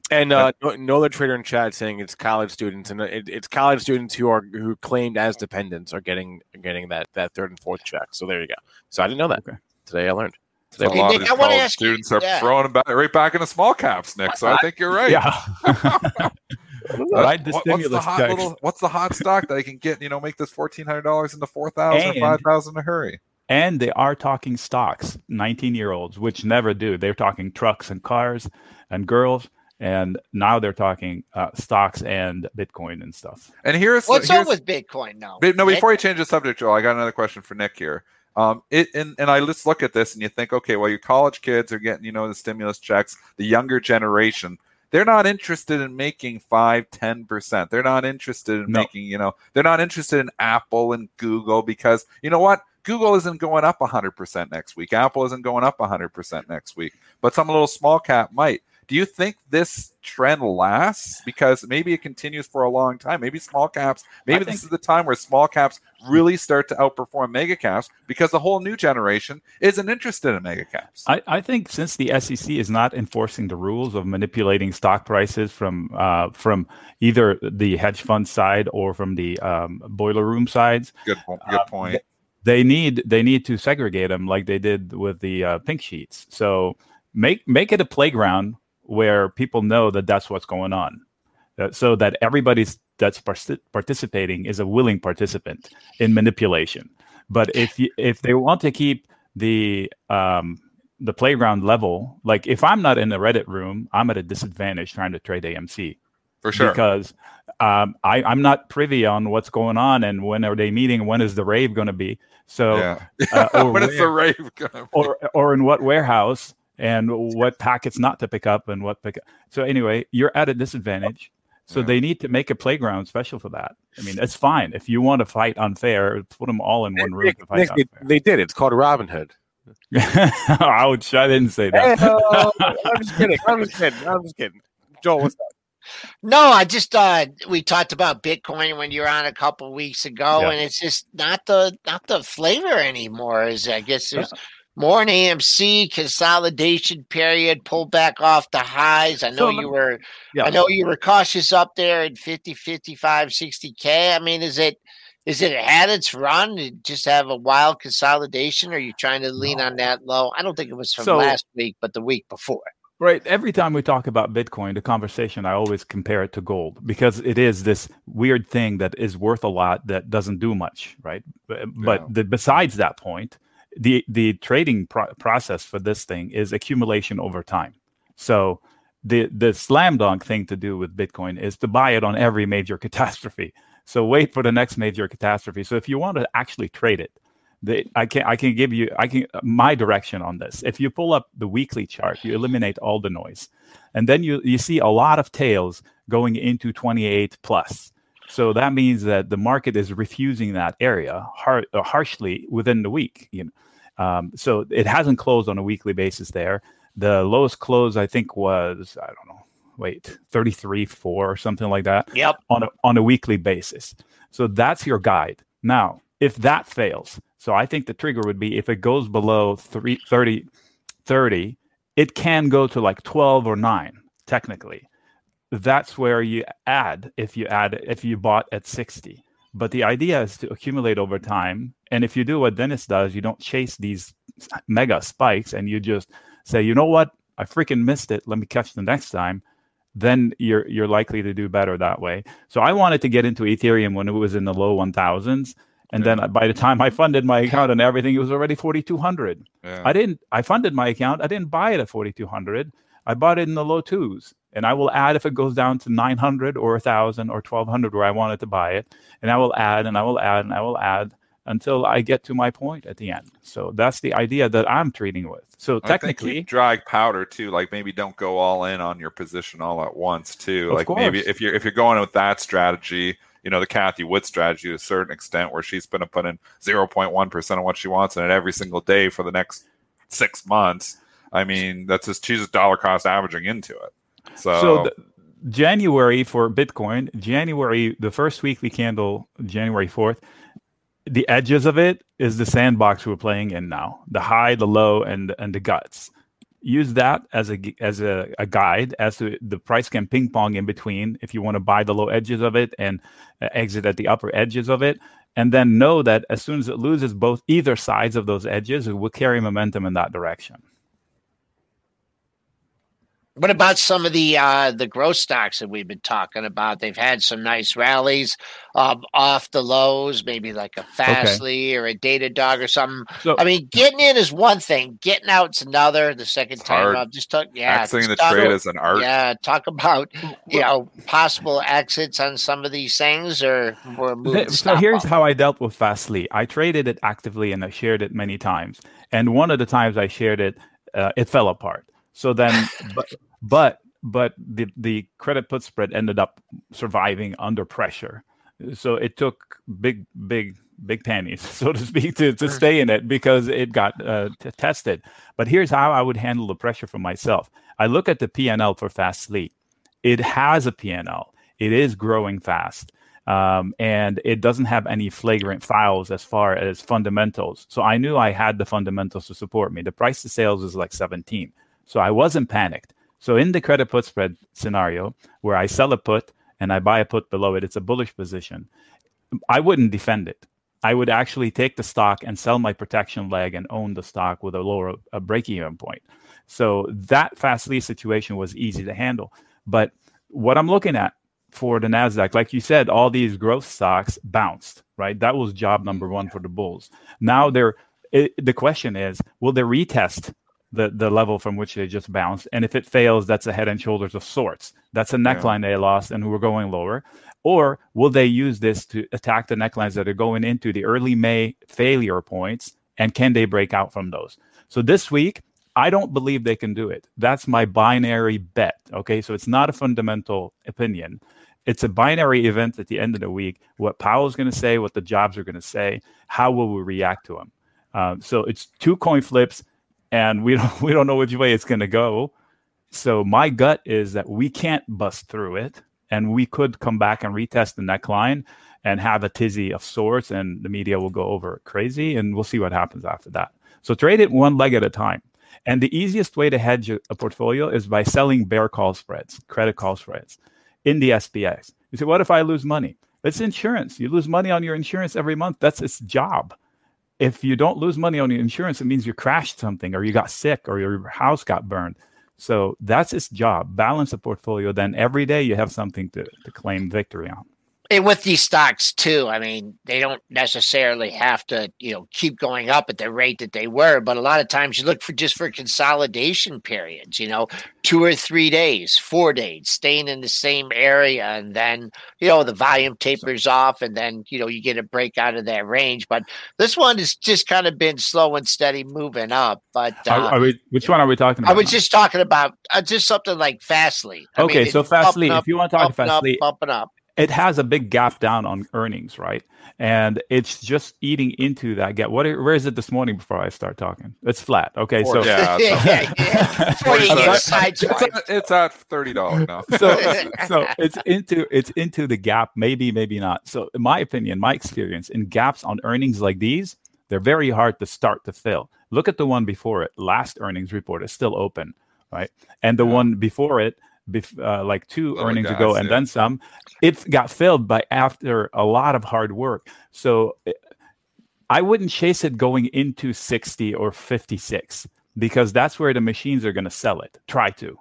And uh, no, no other trader in chat saying it's college students, and it, it's college students who are who claimed as dependents are getting getting that that third and fourth check. So there you go. So I didn't know that. Okay. Today I learned. So a lot Nick, of these college students you, are yeah. throwing back, right back into small caps, Nick. So I think you're right. Yeah. what, the what's, the hot little, what's the hot stock that I can get? You know, make this fourteen hundred dollars into four thousand, five thousand in a hurry. And they are talking stocks, nineteen-year-olds, which never do. They're talking trucks and cars and girls, and now they're talking uh, stocks and Bitcoin and stuff. And here's what's here's, up with Bitcoin now. No, before you change the subject, Joel, I got another question for Nick here. Um, it and, and I just look at this and you think, okay, well, your college kids are getting, you know, the stimulus checks, the younger generation, they're not interested in making five, ten percent. They're not interested in no. making, you know, they're not interested in Apple and Google, because you know what? Google isn't going up a hundred percent next week. Apple isn't going up a hundred percent next week, but some little small cap might. Do you think this trend lasts? Because maybe it continues for a long time. Maybe small caps, maybe I this think... is the time where small caps really start to outperform mega caps, because the whole new generation isn't interested in mega caps. I, I think since the S E C is not enforcing the rules of manipulating stock prices from uh, from either the hedge fund side or from the um, boiler room sides. Good, po- good uh, point. Th- they need they need to segregate them like they did with the uh, pink sheets. So make make it a playground where people know that that's what's going on, uh, so that everybody's that's par- participating is a willing participant in manipulation. But if you, if they want to keep the um, the playground level, like if I'm not in the Reddit room, I'm at a disadvantage trying to trade A M C. For sure. Because um, I, I'm not privy on what's going on, and when are they meeting? When is the rave going to be? So yeah. uh, when where, is the rave going to be? Or, or in what warehouse? And what packets not to pick up and what pick up. So anyway, you're at a disadvantage. So yeah. They need to make a playground special for that. I mean, it's fine. If you want to fight unfair, put them all in one room Nick, to fight Nick, unfair. They did. It's called Robin Hood. Ouch, I didn't say that. Hey, uh, I'm just kidding. I'm just kidding. I'm just kidding. Joel, what's up? No, I just uh, we talked about Bitcoin when you were on a couple weeks ago, yeah. and it's just not the not the flavor anymore. Is I guess there's yeah. more in A M C, consolidation period, pull back off the highs. I know so, you were yeah. I know you were cautious up there at fifty, fifty-five, sixty K. I mean, is it is it had its run? Did it just have a wild consolidation? Or are you trying to lean no. on that low? I don't think it was from so, last week, but the week before. Right. Every time we talk about Bitcoin, the conversation, I always compare it to gold, because it is this weird thing that is worth a lot that doesn't do much, right? But, yeah. but the, besides that point, The the trading pro- process for this thing is accumulation over time. So the the slam dunk thing to do with Bitcoin is to buy it on every major catastrophe. So wait for the next major catastrophe. So if you want to actually trade it, the, I can I can give you I can my direction on this. If you pull up the weekly chart, you eliminate all the noise, and then you you see a lot of tails going into twenty-eight plus. So that means that the market is refusing that area har- harshly within the week. You know, um, so it hasn't closed on a weekly basis there. The lowest close, I think, was, I don't know, wait, thirty-three point four or something like that. Yep. On a, on a weekly basis. So that's your guide. Now, if that fails, so I think the trigger would be if it goes below thirty, thirty, it can go to like twelve or nine, technically. That's where you add if you add if you bought at sixty. But the idea is to accumulate over time. And if you do what Dennis does, you don't chase these mega spikes and you just say, you know what, I freaking missed it. Let me catch the next time. Then you're you're likely to do better that way. So I wanted to get into Ethereum when it was in the low one thousands. And yeah. then by the time I funded my account and everything, it was already forty-two hundred. Yeah. I didn't. I funded my account. I didn't buy it at forty-two hundred. I bought it in the low twos. And I will add if it goes down to nine hundred or one thousand or twelve hundred where I wanted to buy it. And I will add and I will add and I will add until I get to my point at the end. So that's the idea that I'm treating with. So technically, dry powder too. Like maybe don't go all in on your position all at once too. Like maybe if you're if you're going with that strategy, you know, the Kathy Wood strategy to a certain extent where she's going to put in zero point one percent of what she wants in it every single day for the next six months. I mean, that's just she's just dollar cost averaging into it. So, so the, January for Bitcoin, January, the first weekly candle, January fourth, the edges of it is the sandbox we're playing in now, the high, the low, and and the guts. Use that as a as a, a guide as to the price can ping pong in between if you want to buy the low edges of it and exit at the upper edges of it. And then know that as soon as it loses both either sides of those edges, it will carry momentum in that direction. What about some of the uh, the growth stocks that we've been talking about? They've had some nice rallies um, off the lows, maybe like a Fastly okay. or a Datadog or something. So, I mean, getting in is one thing. Getting out is another. The second time I'm just talking. Yeah, exiting the trade is an art. Yeah, talk about you know possible exits on some of these things or or moving. So here's how I dealt with Fastly. I traded it actively and I shared it many times. And one of the times I shared it, uh, it fell apart. So then, but, But but the, the credit put spread ended up surviving under pressure. So it took big, big, big panties, so to speak, to, to stay in it because it got uh, t- tested. But here's how I would handle the pressure for myself. I look at the P and L for Fastly. It has a P and L. It is growing fast. Um, and it doesn't have any flagrant fouls as far as fundamentals. So I knew I had the fundamentals to support me. The price to sales is like seventeen. So I wasn't panicked. So in the credit put spread scenario where I sell a put and I buy a put below it, it's a bullish position. I wouldn't defend it. I would actually take the stock and sell my protection leg and own the stock with a lower a break-even point. So that Fastly situation was easy to handle. But what I'm looking at for the Nasdaq, like you said, all these growth stocks bounced, right? That was job number one for the bulls. Now they're it, the question is, will they retest the the level from which they just bounced? And if it fails, that's a head and shoulders of sorts. That's a neckline yeah. they lost and we're going lower. Or will they use this to attack the necklines that are going into the early May failure points? And can they break out from those? So this week, I don't believe they can do it. That's my binary bet. Okay, so it's not a fundamental opinion. It's a binary event at the end of the week. What Powell's going to say, what the jobs are going to say, how will we react to them? Uh, so it's two coin flips. And we don't we don't know which way it's going to go. So my gut is that we can't bust through it. And we could come back and retest the neckline and have a tizzy of sorts. And the media will go over crazy. And we'll see what happens after that. So trade it one leg at a time. And the easiest way to hedge a portfolio is by selling bear call spreads, credit call spreads in the S P X. You say, what if I lose money? It's insurance. You lose money on your insurance every month. That's its job. If you don't lose money on your insurance, it means you crashed something or you got sick or your house got burned. So that's its job. Balance the portfolio. Then every day you have something to, to claim victory on. And with these stocks too, I mean, they don't necessarily have to, you know, keep going up at the rate that they were. But a lot of times you look for just for consolidation periods, you know, two or three days, four days, staying in the same area. And then, you know, the volume tapers off and then, you know, you get a break out of that range. But this one has just kind of been slow and steady moving up. But uh, are, are we, which one are we talking about? I was now? just talking about uh, just something like Fastly. I okay. Mean, so Fastly, up, if you want to talk Fastly, up, up and up. it has a big gap down on earnings, right? And it's just eating into that gap. What? Where is it this morning before I start talking? It's flat. Okay, so yeah, yeah, yeah. it's, at, it's at thirty dollars now. so, so it's into it's into the gap. Maybe, maybe not. So, in my opinion, my experience in gaps on earnings like these, they're very hard to start to fill. Look at the one before it. Last earnings report is still open, right? And the yeah. one before it. Bef- uh, like two oh earnings God, ago and yeah. then some, it got filled by after a lot of hard work. So it, I wouldn't chase it going into sixty or fifty-six because that's where the machines are going to sell it. Try to.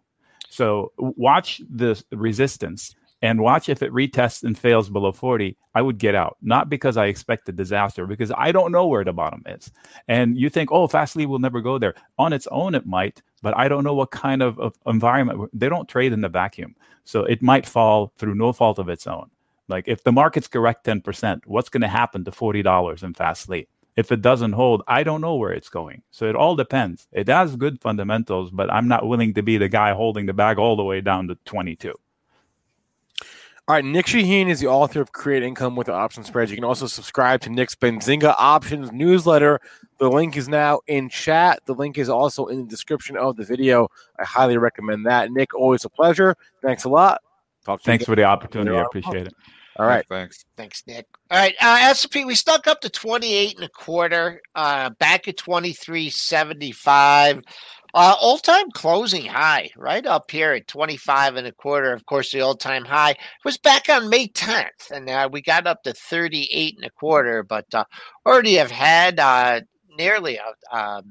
So watch the resistance and watch if it retests and fails below forty, I would get out. Not because I expect a disaster, because I don't know where the bottom is. And you think, oh, Fastly will never go there. On its own, it might. But I don't know what kind of, of environment. They don't trade in the vacuum. So it might fall through no fault of its own. Like if the market's correct ten percent, what's going to happen to forty dollars in Fastly? If it doesn't hold, I don't know where it's going. So it all depends. It has good fundamentals, but I'm not willing to be the guy holding the bag all the way down to twenty-two. All right, Nick Chahine is the author of Create Income with the Option Spreads. You can also subscribe to Nick's Benzinga Options newsletter. The link is now in chat. The link is also in the description of the video. I highly recommend that. Nick, always a pleasure. Thanks a lot. Talk to thanks you for the opportunity. I appreciate it. All right. Thanks. Thanks, Nick. All right. Uh, S and P, we stuck up to twenty-eight and a quarter, uh, back at twenty-three seventy-five. Uh, all-time closing high right up here at twenty-five and a quarter. Of course, the all-time high was back on May tenth, and uh, we got up to thirty-eight and a quarter, but uh, already have had uh, nearly a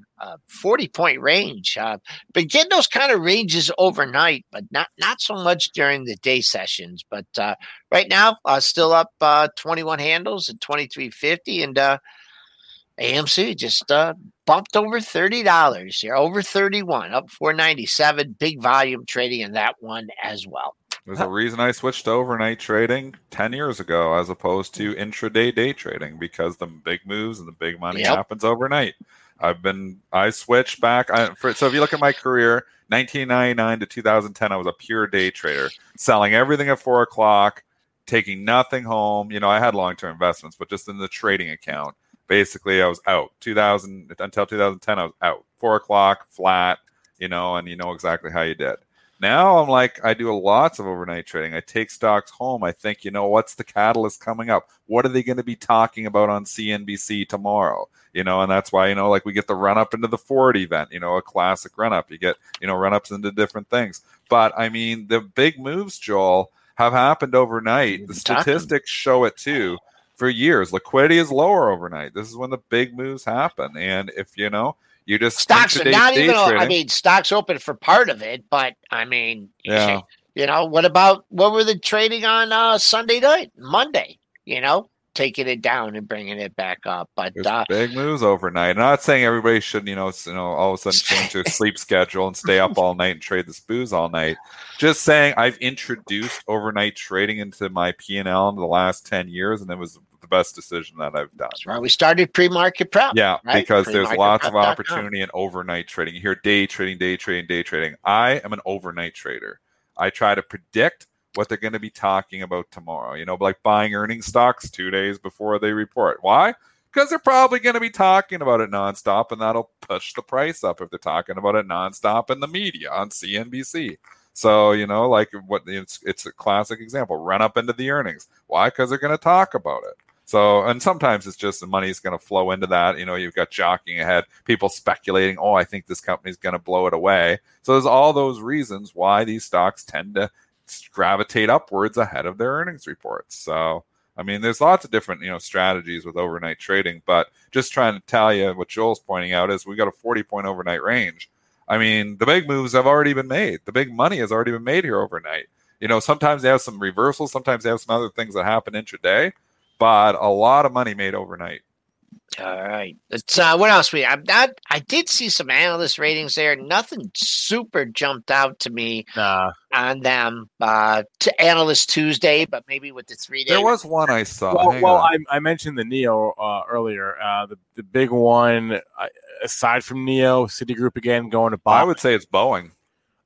forty-point range. Uh, been getting those kind of ranges overnight, but not, not so much during the day sessions. But uh, right now, uh, still up uh, twenty-one handles at twenty-three fifty, and uh, A M C just uh, bumped over thirty dollars here, over thirty-one, up four ninety-seven. Big volume trading in that one as well. There's a reason I switched to overnight trading ten years ago as opposed to intraday day trading because the big moves and the big money yep. happens overnight. I've been, I switched back. I, for, so if you look at my career, nineteen ninety-nine to two thousand ten, I was a pure day trader, selling everything at four o'clock, taking nothing home. You know, I had long-term investments, but just in the trading account. Basically, I was out two thousand until two thousand ten. I was out four o'clock flat, you know, and you know exactly how you did. Now I'm like, I do lots of overnight trading. I take stocks home. I think, you know, what's the catalyst coming up? What are they going to be talking about on C N B C tomorrow? You know, and that's why, you know, like we get the run up into the Ford event, you know, a classic run up. You get, you know, run ups into different things. But I mean, the big moves, Joel, have happened overnight. The statistics show it too. For years, liquidity is lower overnight. This is when the big moves happen. And if, you know, you just... Stocks are not even... Trading, I mean, stocks open for part of it, but, I mean, yeah. you know, what about... What were the trading on uh, Sunday night, Monday? You know, taking it down and bringing it back up. But uh, big moves overnight. I'm not saying everybody should, you know, you know, all of a sudden change their sleep schedule and stay up all night and trade the booze all night. Just saying I've introduced overnight trading into my P and L in the last ten years, and it was... best decision that I've done. That's right. We started pre-market prep. Yeah, right? Because pre-market there's lots of opportunity in overnight trading. You hear day trading, day trading, day trading. I am an overnight trader. I try to predict what they're going to be talking about tomorrow. You know, like buying earnings stocks two days before they report. Why? Because they're probably going to be talking about it nonstop, and that'll push the price up if they're talking about it nonstop in the media on C N B C. So, you know, like what it's, it's a classic example. Run up into the earnings. Why? Because they're going to talk about it. So, and sometimes it's just the money's going to flow into that. You know, you've got jockeying ahead, people speculating, oh, I think this company's going to blow it away. So there's all those reasons why these stocks tend to gravitate upwards ahead of their earnings reports. So, I mean, there's lots of different, you know, strategies with overnight trading, but just trying to tell you what Joel's pointing out is we got a forty-point overnight range. I mean, the big moves have already been made. The big money has already been made here overnight. You know, sometimes they have some reversals. Sometimes they have some other things that happen intraday. But a lot of money made overnight. All right. It's, uh, what else? We I'm not. I did see some analyst ratings there. Nothing super jumped out to me nah. on them. Uh, to Analyst Tuesday, but maybe with the three days. There was one I saw. Well, well I, I mentioned the Nio uh, earlier. Uh, the the big one uh, aside from Nio, Citigroup again going to buy. I would say it's Boeing.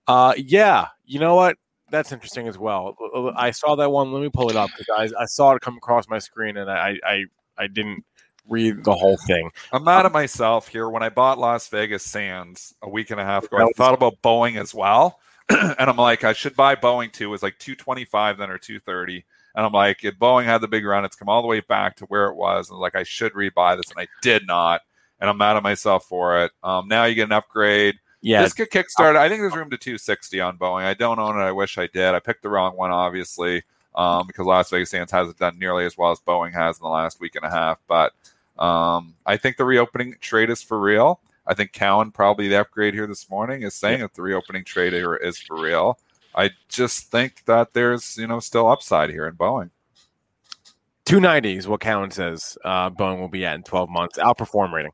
Uh, yeah. You know what? that's interesting as well. I saw that one. Let me pull it up because I, I saw it come across my screen and I, I, I didn't read the whole thing. I'm mad at myself here. When I bought Las Vegas Sands a week and a half ago, I thought about Boeing as well. And I'm like, I should buy Boeing too. It was like two twenty-five then or two thirty. And I'm like, if Boeing had the big run, it's come all the way back to where it was. And like, I should rebuy this. And I did not. And I'm mad at myself for it. Um, now you get an upgrade. Yeah, this could kickstart. I think there's room to two sixty on Boeing. I don't own it. I wish I did. I picked the wrong one, obviously, um, because Las Vegas Sands hasn't done nearly as well as Boeing has in the last week and a half. But um, I think the reopening trade is for real. I think Cowan, probably the upgrade here this morning, is saying yeah. that the reopening trade is for real. I just think that there's, you know, still upside here in Boeing. two ninety is what Cowan says uh, Boeing will be at in twelve months. Outperform rating.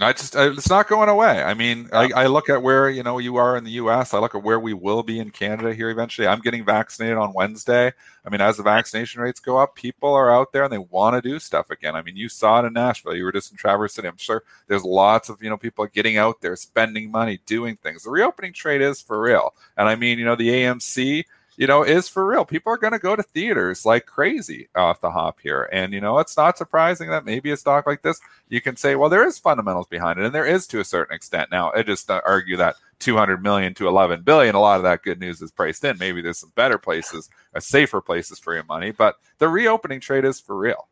I just, I, it's not going away. I mean, I, I look at where, you know, you are in the U S. I look at where we will be in Canada here eventually. I'm getting vaccinated on Wednesday. I mean, as the vaccination rates go up, people are out there and they want to do stuff again. I mean, you saw it in Nashville. You were just in Traverse City. I'm sure there's lots of, you know, people getting out there, spending money, doing things. The reopening trade is for real. And I mean, you know, the A M C, you know, is for real. People are going to go to theaters like crazy off the hop here. And, you know, it's not surprising that maybe a stock like this, you can say, well, there is fundamentals behind it. And there is to a certain extent. Now, I just argue that two hundred million dollars to eleven billion dollars, a lot of that good news is priced in. Maybe there's some better places, or safer places for your money. But the reopening trade is for real.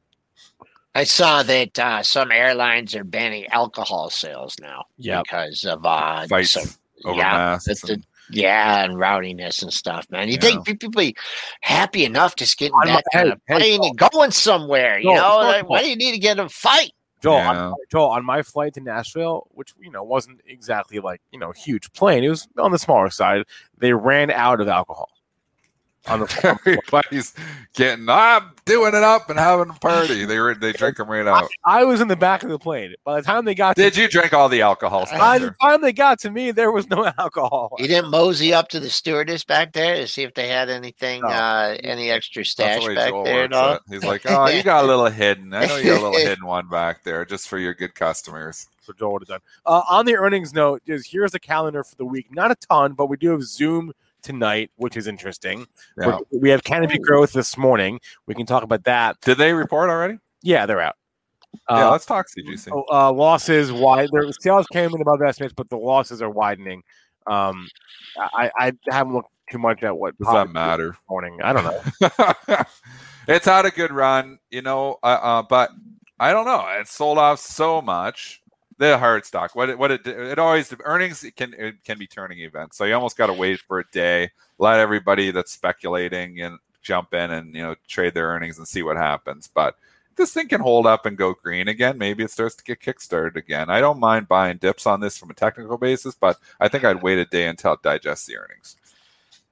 I saw that uh, some airlines are banning alcohol sales now yep. because of uh, fights some, over yeah, masks. And- Yeah, and rowdiness and stuff, man. You yeah. think people be happy enough just getting I'm back on a plane and going somewhere? Joel, you know, like, why do you need to get in a fight? Joel, yeah. on, Joel, on my flight to Nashville, which, you know, wasn't exactly like, you know, huge plane. It was on the smaller side. They ran out of alcohol. On the Everybody's getting, I'm doing it up and having a party. They were, they drink them right out. I, I was in the back of the plane. By the time they got, did to you me, drink all the alcohol? By the time they got to me, there was no alcohol. You didn't mosey up to the stewardess back there to see if they had anything, no. uh, any extra stash the back Joel there at all? It. He's like, oh, you got a little hidden. I know you got a little hidden one back there, just for your good customers. So Joel would have done. Uh, on the earnings note, is here's the calendar for the week. Not a ton, but we do have Zoom tonight, which is interesting. Yeah. We have Canopy Growth this morning. We can talk about that. Did they report already? Yeah, they're out. Yeah, uh, let's talk C G C. Uh, losses wide. Their sales came in above estimates, but the losses are widening. Um, I, I haven't looked too much at what does that matter this morning. I don't know. It's had a good run, you know, uh, uh, but I don't know. It sold off so much. The hard stock, what it, what it, it always earnings it can it can be turning events. So you almost got to wait for a day, let everybody that's speculating and jump in and you know trade their earnings and see what happens. But this thing can hold up and go green again. Maybe it starts to get kickstarted again. I don't mind buying dips on this from a technical basis, but I think I'd wait a day until it digests the earnings.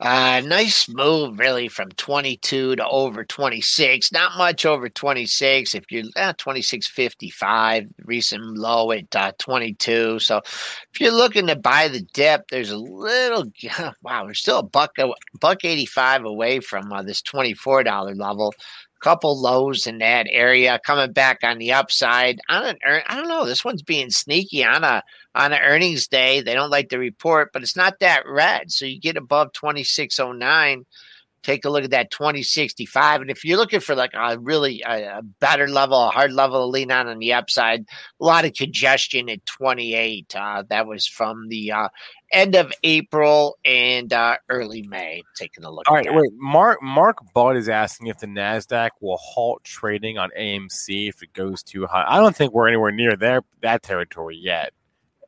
Uh, nice move, really, from twenty-two to over twenty-six. Not much over twenty-six. If you're uh, twenty-six fifty-five, recent low at uh, twenty-two. So if you're looking to buy the dip, there's a little wow. We're still a buck a buck eighty-five away from uh, this twenty-four dollar level. Couple lows in that area, coming back on the upside. On an earn, I don't know. This one's being sneaky on a on an earnings day. They don't like to report, but it's not that red. So you get above twenty-six oh nine. Take a look at that twenty sixty-five. And if you're looking for like a really a, a better level, a hard level to lean on on the upside, a lot of congestion at twenty-eight. Uh, that was from the uh, end of April and uh, early May. Taking a look. All right, that. Wait. Mark Mark Budd is asking if the Nasdaq will halt trading on A M C if it goes too high. I don't think we're anywhere near there that territory yet.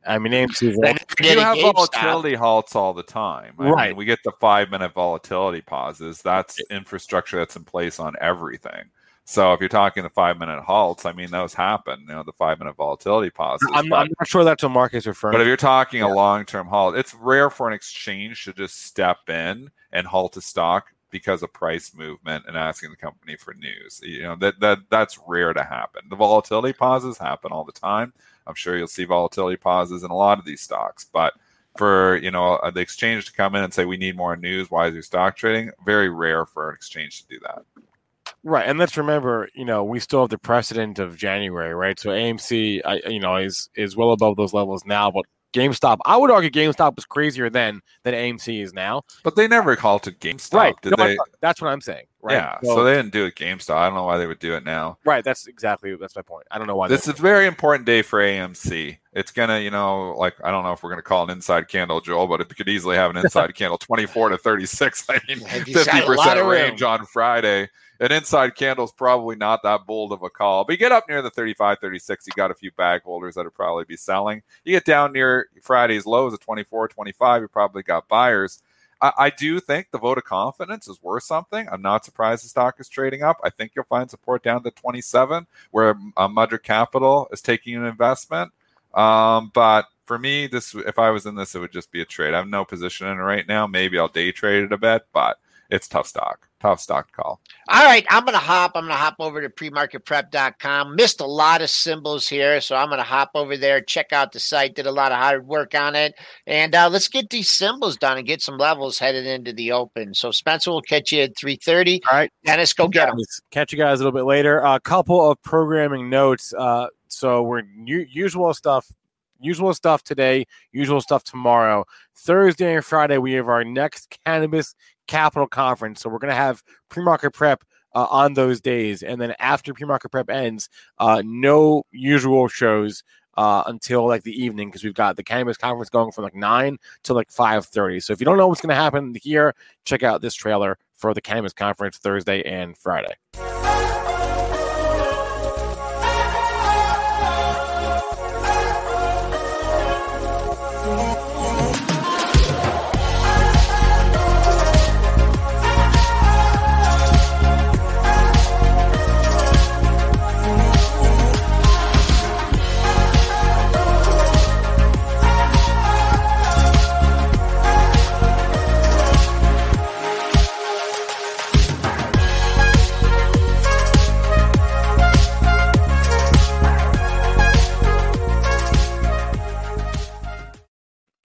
I mean, A M C's you have volatility halts all the time. I right. Mean, we get the five-minute volatility pauses. That's infrastructure that's in place on everything. So if you're talking the five-minute halts, I mean, those happen, you know, the five-minute volatility pauses. I'm, but, I'm not sure that's what Mark is referring to. But if you're talking yeah. a long-term halt, it's rare for an exchange to just step in and halt a stock because of price movement and asking the company for news. You know, that that that's rare to happen. The volatility pauses happen all the time. I'm sure you'll see volatility pauses in a lot of these stocks, but for, you know, the exchange to come in and say, we need more news. Why is your stock trading? Very rare for an exchange to do that. Right. And let's remember, you know, we still have the precedent of January, right? So A M C, I, you know, is, is well above those levels now, but GameStop. I would argue GameStop was crazier then than A M C is now. But they never called it GameStop, right. did no, they? That's what I'm saying. Right? Yeah, so, so they didn't do it GameStop. I don't know why they would do it now. Right, that's exactly, that's my point. I don't know why. This is a very important day for A M C. It's going to, you know, like, I don't know if we're going to call an inside candle, Joel, but it could easily have an inside candle, twenty-four to thirty-six. I mean, fifty percent range on Friday. An inside candle is probably not that bold of a call. But you get up near the thirty-five, thirty-six, you got a few bag holders that would probably be selling. You get down near Friday's lows at twenty-four, twenty-five, you probably got buyers. I, I do think the vote of confidence is worth something. I'm not surprised the stock is trading up. I think you'll find support down to twenty-seven, where uh, Mudrick Capital is taking an investment. Um, but for me, this if I was in this, it would just be a trade. I have no position in it right now. Maybe I'll day trade it a bit, but it's tough stock. Tough stock call. All right. I'm going to hop. I'm going to hop over to pre market prep dot com. Missed a lot of symbols here, so I'm going to hop over there, check out the site, did a lot of hard work on it. And uh, let's get these symbols done and get some levels headed into the open. So, Spencer, we'll catch you at three thirty. All right. Dennis, go get them. Catch you guys a little bit later. A couple of programming notes. Uh, so we're new, usual stuff. Usual stuff today, usual stuff tomorrow. Thursday and Friday, we have our next Cannabis Capital Conference. So we're going to have pre-market prep uh, on those days. And then after pre-market prep ends, uh, no usual shows uh, until like the evening, because we've got the Cannabis Conference going from like nine to like five thirty. So if you don't know what's going to happen here, check out this trailer for the Cannabis Conference Thursday and Friday.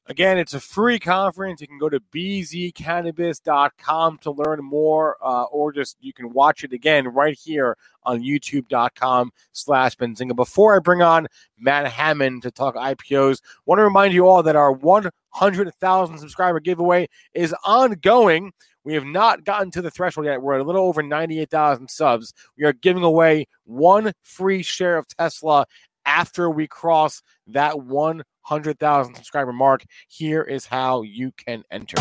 Again, it's a free conference. You can go to b z cannabis dot com to learn more, uh, or just you can watch it again right here on youtube dot com slash Benzinga. Before I bring on Matt Hammond to talk I P Os, I want to remind you all that our one hundred thousand subscriber giveaway is ongoing. We have not gotten to the threshold yet. We're a little over ninety-eight thousand subs. We are giving away one free share of Tesla after we cross that one hundred thousand subscriber mark. Here is how you can enter.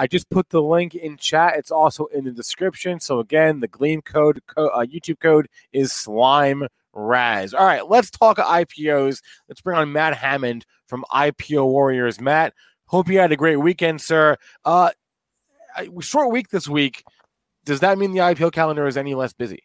I just put the link in chat. It's also in the description. So again, the Gleam code, co- uh, YouTube code is SlimeRaz. All right, let's talk I P Os. Let's bring on Matt Hammond from I P O Warriors. Matt, hope you had a great weekend, sir. Uh, short week this week. Does that mean the I P O calendar is any less busy?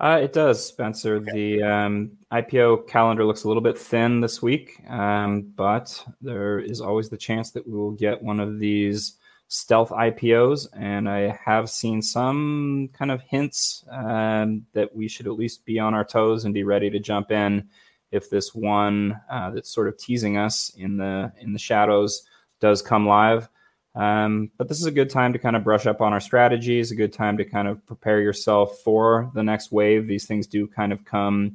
Uh, it does, Spencer. Okay. The um, I P O calendar looks a little bit thin this week, um, but there is always the chance that we will get one of these stealth I P Os, and I have seen some kind of hints um, that we should at least be on our toes and be ready to jump in if this one uh, that's sort of teasing us in the in the shadows does come live. Um, but this is a good time to kind of brush up on our strategies, a good time to kind of prepare yourself for the next wave. These things do kind of come,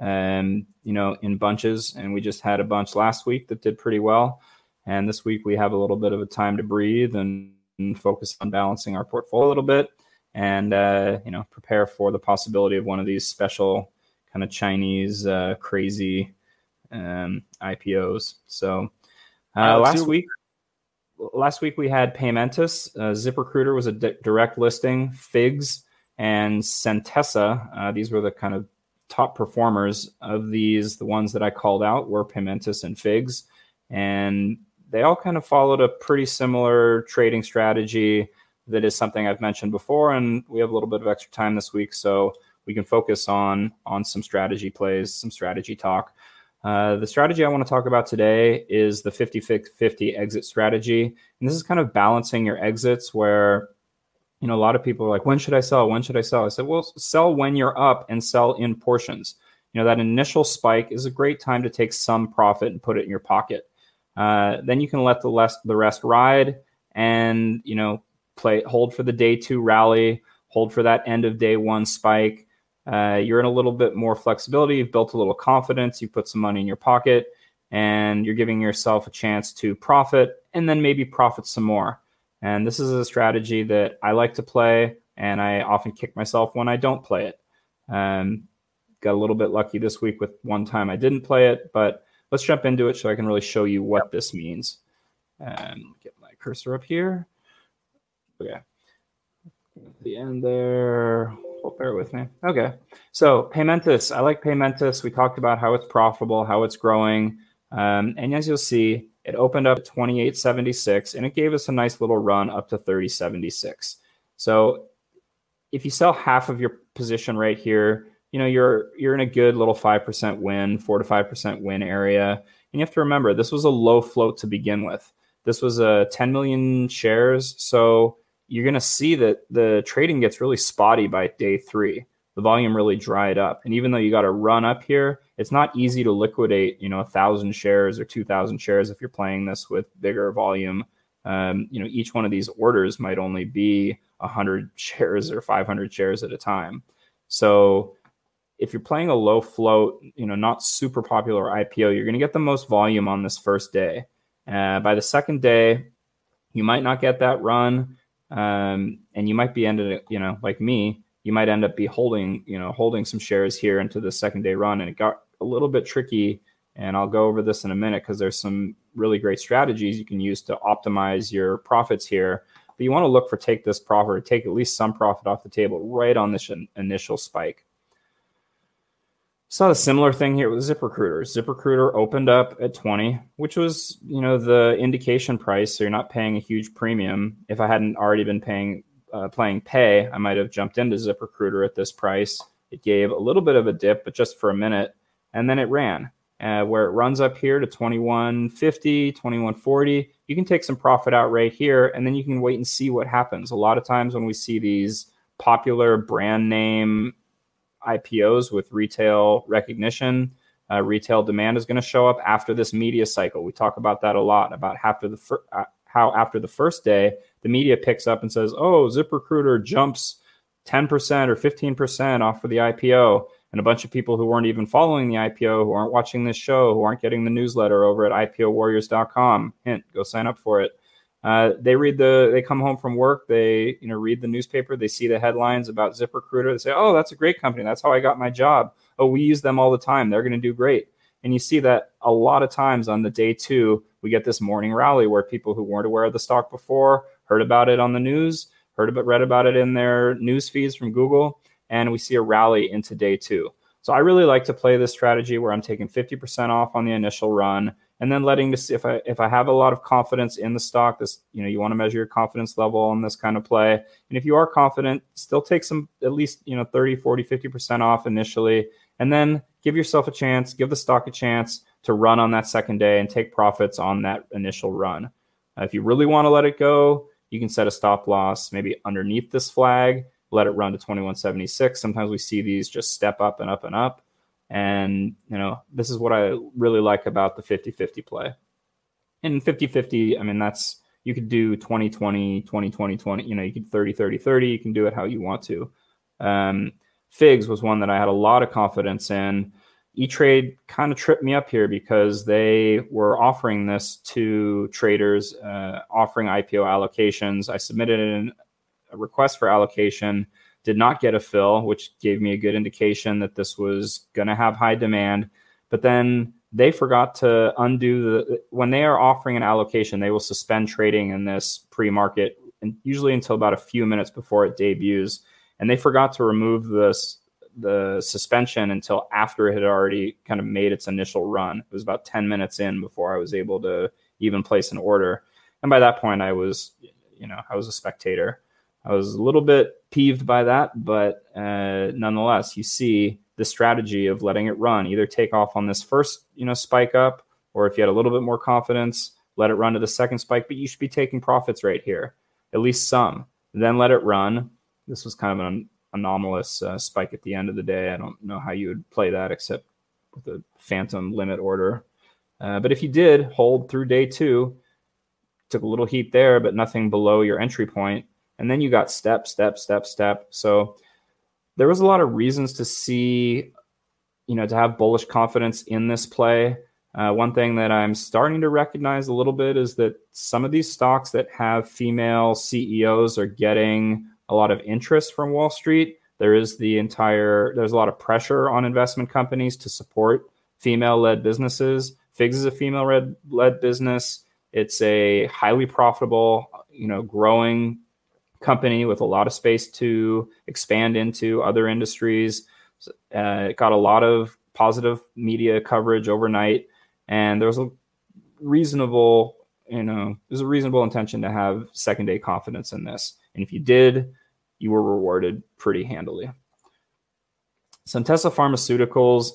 um, you know, in bunches, and we just had a bunch last week that did pretty well. And this week we have a little bit of a time to breathe and, and focus on balancing our portfolio a little bit and, uh, you know, prepare for the possibility of one of these special kind of Chinese uh, crazy um, I P Os. So uh, last week, last week we had Paymentus, uh, ZipRecruiter was a di- direct listing, FIGS and Centessa. Uh, these were the kind of top performers of these. The ones that I called out were Paymentus and FIGS. And they all kind of followed a pretty similar trading strategy that is something I've mentioned before, and we have a little bit of extra time this week, so we can focus on on some strategy plays, some strategy talk. Uh, the strategy I want to talk about today is the fifty fifty exit strategy. And this is kind of balancing your exits where, you know, a lot of people are like, when should I sell? When should I sell? I said, well, sell when you're up and sell in portions. You know, that initial spike is a great time to take some profit and put it in your pocket. Uh, then you can let the rest, the rest ride and, you know, play, hold for the day two rally, hold for that end of day one spike. Uh, you're in a little bit more flexibility. You've built a little confidence. You put some money in your pocket and you're giving yourself a chance to profit and then maybe profit some more. And this is a strategy that I like to play, and I often kick myself when I don't play it. Um, got a little bit lucky this week with one time I didn't play it, but let's jump into it so I can really show you what this means. Um, get my cursor up here. Okay. The end there. Oh, bear with me. Okay. So Paymentus. I like Paymentus. We talked about how it's profitable, how it's growing. Um, and as you'll see, it opened up at twenty-eight seventy-six and it gave us a nice little run up to thirty seventy-six. So if you sell half of your position right here, you know, you're you're in a good little five percent win, four to five percent win area. And you have to remember, this was a low float to begin with. This was a ten million shares. So you're going to see that the trading gets really spotty by day three. The volume really dried up. And even though you got a run up here, it's not easy to liquidate, you know, one thousand shares or two thousand shares if you're playing this with bigger volume. Um, you know, each one of these orders might only be one hundred shares or five hundred shares at a time. So if you're playing a low float, you know, not super popular I P O, you're going to get the most volume on this first day. Uh, by the second day, you might not get that run. Um, and you might be ended, you know, like me, you might end up be holding, you know, holding some shares here into the second day run. And it got a little bit tricky, and I'll go over this in a minute because there's some really great strategies you can use to optimize your profits here. But you want to look for take this profit or take at least some profit off the table right on this initial spike. Saw a similar thing here with ZipRecruiter. ZipRecruiter opened up at twenty, which was, you know, the indication price. So you're not paying a huge premium. If I hadn't already been paying, uh, playing pay, I might have jumped into ZipRecruiter at this price. It gave a little bit of a dip, but just for a minute, and then it ran. Uh, where it runs up here to twenty-one fifty, twenty-one forty, you can take some profit out right here, and then you can wait and see what happens. A lot of times when we see these popular brand name I P Os with retail recognition, uh, retail demand is going to show up after this media cycle. We talk about that a lot, about after the fir- uh, how after the first day, the media picks up and says, oh, ZipRecruiter jumps ten percent or fifteen percent off for the I P O. And a bunch of people who weren't even following the I P O, who aren't watching this show, who aren't getting the newsletter over at I P O warriors dot com, hint, go sign up for it. Uh, they read the, they come home from work, they, you know, read the newspaper, they see the headlines about ZipRecruiter, they say, oh, that's a great company. That's how I got my job. Oh, we use them all the time. They're going to do great. And you see that a lot of times on the day two, we get this morning rally where people who weren't aware of the stock before heard about it on the news, heard about, read about it in their news feeds from Google, and we see a rally into day two. So I really like to play this strategy where I'm taking fifty percent off on the initial run and then letting this, if I if I have a lot of confidence in the stock, this, you know, you want to measure your confidence level on this kind of play. And if you are confident, still take some, at least, you know, thirty, forty, fifty percent off initially, and then give yourself a chance, give the stock a chance to run on that second day and take profits on that initial run. Uh, if you really want to let it go, you can set a stop loss maybe underneath this flag, let it run to twenty-one seventy-six. Sometimes we see these just step up and up and up. And, you know, this is what I really like about the fifty fifty play. And fifty fifty, I mean, that's, you could do twenty twenty, twenty twenty, twenty, you know, you could thirty thirty, thirty, you can do it how you want to. Um, FIGS was one that I had a lot of confidence in. E-Trade kind of tripped me up here because they were offering this to traders, uh, offering I P O allocations. I submitted an, a request for allocation, did not get a fill, which gave me a good indication that this was going to have high demand. But then they forgot to undo the, when they are offering an allocation, they will suspend trading in this pre-market, and usually until about a few minutes before it debuts. And they forgot to remove this, the suspension until after it had already kind of made its initial run. It was about ten minutes in before I was able to even place an order. And by that point I was, you know, I was a spectator. I was a little bit peeved by that, but uh, nonetheless, you see the strategy of letting it run, either take off on this first, you know, spike up, or if you had a little bit more confidence, let it run to the second spike, but you should be taking profits right here, at least some, then let it run. This was kind of an anomalous uh, spike at the end of the day. I don't know how you would play that except with a phantom limit order. Uh, but if you did hold through day two, took a little heat there, but nothing below your entry point. And then you got step, step, step, step. So there was a lot of reasons to see, you know, to have bullish confidence in this play. Uh, one thing that I'm starting to recognize a little bit is that some of these stocks that have female C E Os are getting a lot of interest from Wall Street. There is the entire, there's a lot of pressure on investment companies to support female-led businesses. F I G S is a female-led business. It's a highly profitable, you know, growing company with a lot of space to expand into other industries. Uh, it got a lot of positive media coverage overnight, and there was a reasonable, you know, there's a reasonable intention to have second day confidence in this. And if you did, you were rewarded pretty handily. Centessa Pharmaceuticals.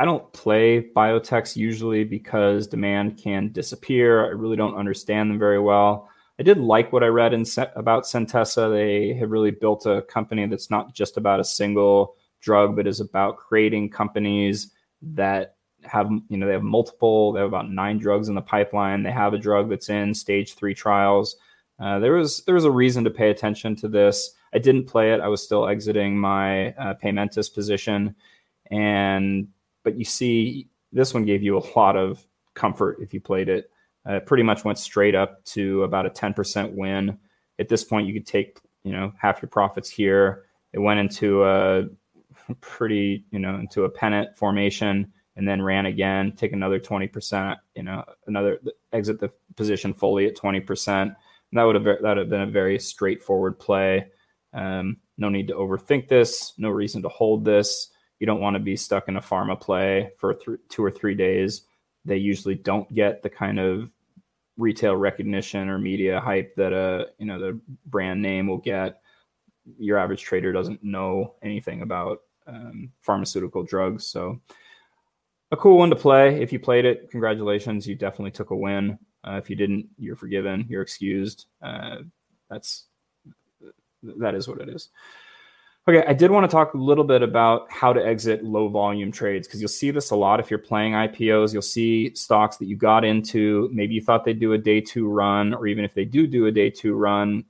I don't play biotechs usually because demand can disappear. I really don't understand them very well. I did like what I read in, about Centessa. They have really built a company that's not just about a single drug, but is about creating companies that have, you know, they have multiple, they have about nine drugs in the pipeline. They have a drug that's in stage three trials. Uh, there was, there was a reason to pay attention to this. I didn't play it. I was still exiting my uh, Paymentus position. And, but you see, this one gave you a lot of comfort if you played it. Uh, it pretty much went straight up to about a ten percent win. At this point, you could take, you know, half your profits here. It went into a pretty, you know, into a pennant formation and then ran again, take another twenty percent, you know, another exit the position fully at twenty percent. And that would have that would have been a very straightforward play. Um, no need to overthink this. No reason to hold this. You don't want to be stuck in a pharma play for th- two or three days. They usually don't get the kind of retail recognition or media hype that a you know the brand name will get. Your average trader doesn't know anything about um, pharmaceutical drugs, so a cool one to play. If you played it, congratulations, you definitely took a win. Uh, if you didn't, you're forgiven, you're excused. Uh, that's that is what it is. Okay, I did want to talk a little bit about how to exit low volume trades, because you'll see this a lot if you're playing I P Os. You'll see stocks that you got into, maybe you thought they'd do a day two run, or even if they do do a day two run,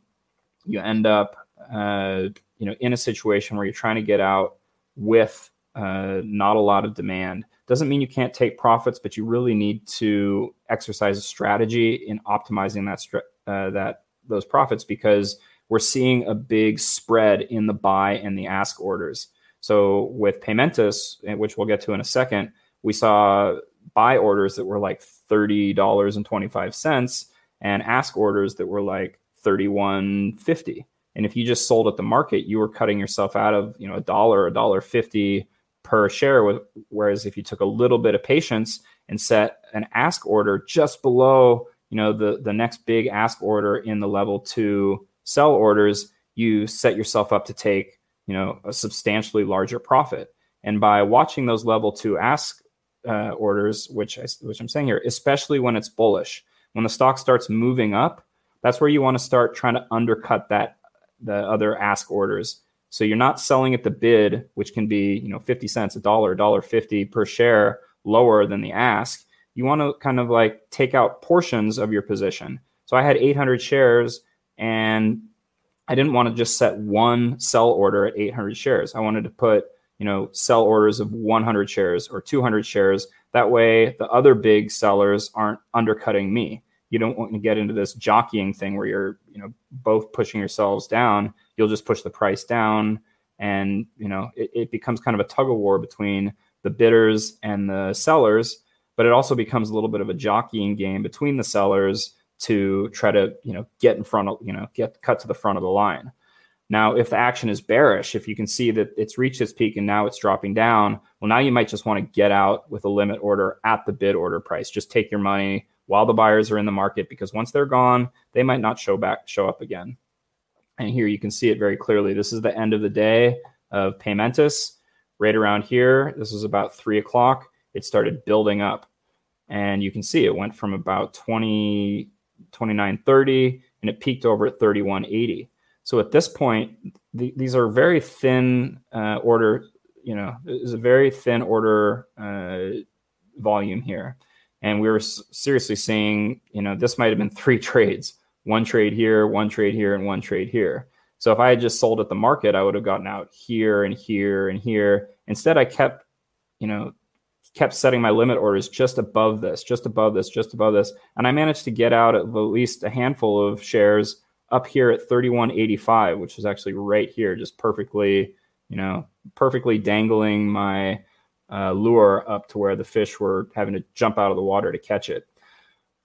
you end up uh, you know, in a situation where you're trying to get out with uh, not a lot of demand. Doesn't mean you can't take profits, but you really need to exercise a strategy in optimizing that uh, that those profits, because we're seeing a big spread in the buy and the ask orders. So with Paymentus, which we'll get to in a second, we saw buy orders that were like thirty dollars and twenty-five cents and ask orders that were like thirty-one fifty. And if you just sold at the market, you were cutting yourself out of, you know, a dollar, a dollar fifty per share. Whereas if you took a little bit of patience and set an ask order just below, you know, the, the next big ask order in the level two sell orders, you set yourself up to take, you know, a substantially larger profit. And by watching those level two ask uh, orders, which I, which I'm saying here, especially when it's bullish, when the stock starts moving up, that's where you want to start trying to undercut that the other ask orders. So you're not selling at the bid, which can be, you know, fifty cents, a dollar, a dollar fifty per share lower than the ask. You want to kind of like take out portions of your position. So I had eight hundred shares, and I didn't want to just set one sell order at eight hundred shares. I wanted to put, you know, sell orders of one hundred shares or two hundred shares. That way, the other big sellers aren't undercutting me. You don't want to get into this jockeying thing where you're, you know, both pushing yourselves down. You'll just push the price down, and, you know, it, it becomes kind of a tug of war between the bidders and the sellers. But it also becomes a little bit of a jockeying game between the sellers to try to, you know, get in front of, you know, get cut to the front of the line. Now, if the action is bearish, if you can see that it's reached its peak and now it's dropping down, well, now you might just want to get out with a limit order at the bid order price. Just take your money while the buyers are in the market, because once they're gone, they might not show back, show up again. And here you can see it very clearly. This is the end of the day of Paymentus. Right around here, this was about three o'clock. It started building up. And you can see it went from about twenty, twenty-nine thirty, and it peaked over at thirty-one eighty. So at this point, th- these are very thin uh, order, you know, it's a very thin order uh, volume here. And we were s- seriously seeing, you know, this might've been three trades, one trade here, one trade here, and one trade here. So if I had just sold at the market, I would have gotten out here and here and here. Instead, I kept, you know, kept setting my limit orders just above this, just above this, just above this. And I managed to get out at least a handful of shares up here at thirty-one eighty-five, which was actually right here, just perfectly, you know, perfectly dangling my uh, lure up to where the fish were having to jump out of the water to catch it.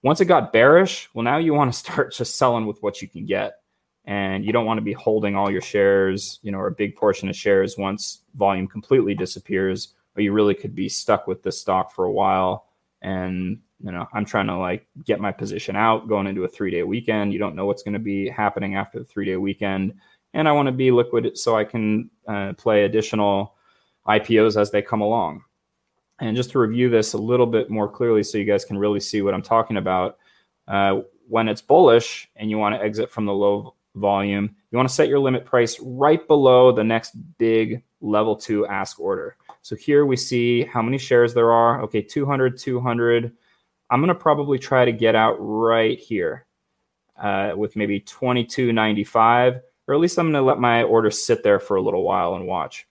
Once it got bearish, well, now you want to start just selling with what you can get. And you don't want to be holding all your shares, you know, or a big portion of shares once volume completely disappears. But you really could be stuck with this stock for a while. And, you know, I'm trying to like get my position out going into a three day weekend. You don't know what's going to be happening after the three day weekend. And I want to be liquid so I can uh, play additional I P Os as they come along. And just to review this a little bit more clearly so you guys can really see what I'm talking about. Uh, when it's bullish and you want to exit from the low volume, you want to set your limit price right below the next big level two ask order. So here we see how many shares there are. Okay, two hundred, two hundred. I'm going to probably try to get out right here uh, with maybe twenty-two ninety-five, or at least I'm going to let my order sit there for a little while and watch.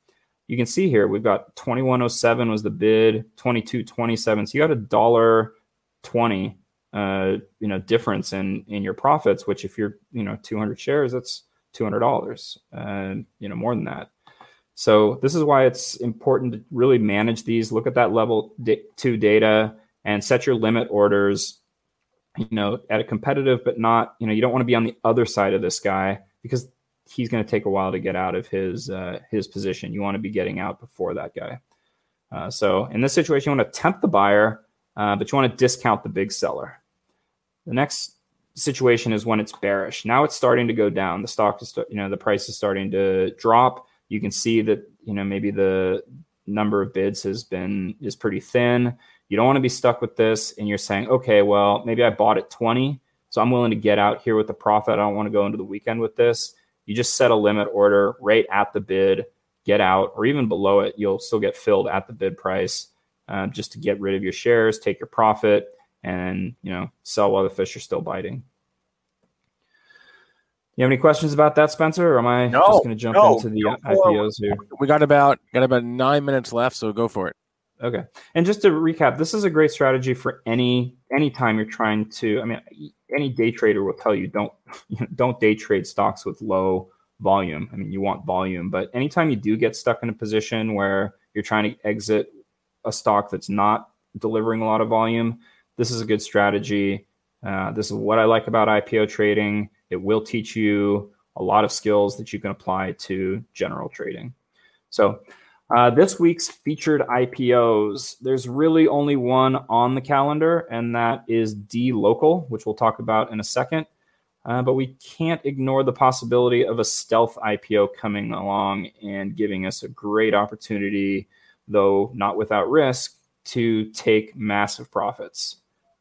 You can see here, we've got twenty-one oh seven was the bid, twenty-two twenty-seven. So you got a dollar twenty, uh, you know, difference in in your profits, which if you're, you know, two hundred shares, that's two hundred dollars, uh, you know, more than that. So this is why it's important to really manage these. Look at that level two data and set your limit orders, you know, at a competitive, but not, you know, you don't want to be on the other side of this guy because he's going to take a while to get out of his uh, his position. You want to be getting out before that guy. Uh, so in this situation, you want to tempt the buyer, uh, but you want to discount the big seller. The next situation is when it's bearish. Now it's starting to go down. The stock is, you know, the price is starting to drop. You can see that, you know, maybe the number of bids has been is pretty thin. You don't want to be stuck with this. And you're saying, okay, well, maybe I bought at twenty. So I'm willing to get out here with the profit. I don't want to go into the weekend with this. You just set a limit order right at the bid, get out, or even below it. You'll still get filled at the bid price uh, just to get rid of your shares, take your profit, and, you know, sell while the fish are still biting. You have any questions about that, Spencer? Or am I no, just going to jump no, into the no, I P Os here? We got about got about nine minutes left, so go for it. Okay. And just to recap, this is a great strategy for any any time you're trying to. I mean, any day trader will tell you don't don't day trade stocks with low volume. I mean, you want volume, but anytime you do get stuck in a position where you're trying to exit a stock that's not delivering a lot of volume, this is a good strategy. Uh, this is what I like about I P O trading. It will teach you a lot of skills that you can apply to general trading. So uh, this week's featured I P Os, there's really only one on the calendar, and that is DLocal, which we'll talk about in a second. Uh, but we can't ignore the possibility of a stealth I P O coming along and giving us a great opportunity, though not without risk, to take massive profits.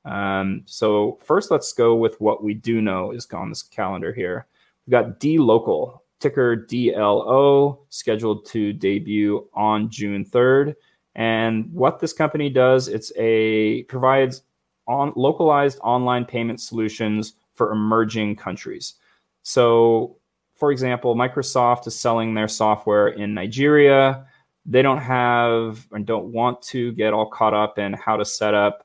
Um, so first, let's go with what we do know is on this calendar here. We've got DLocal, ticker D L O, scheduled to debut on June third. And what this company does, it's a provides on localized online payment solutions for emerging countries. So, for example, Microsoft is selling their software in Nigeria. They don't have and don't want to get all caught up in how to set up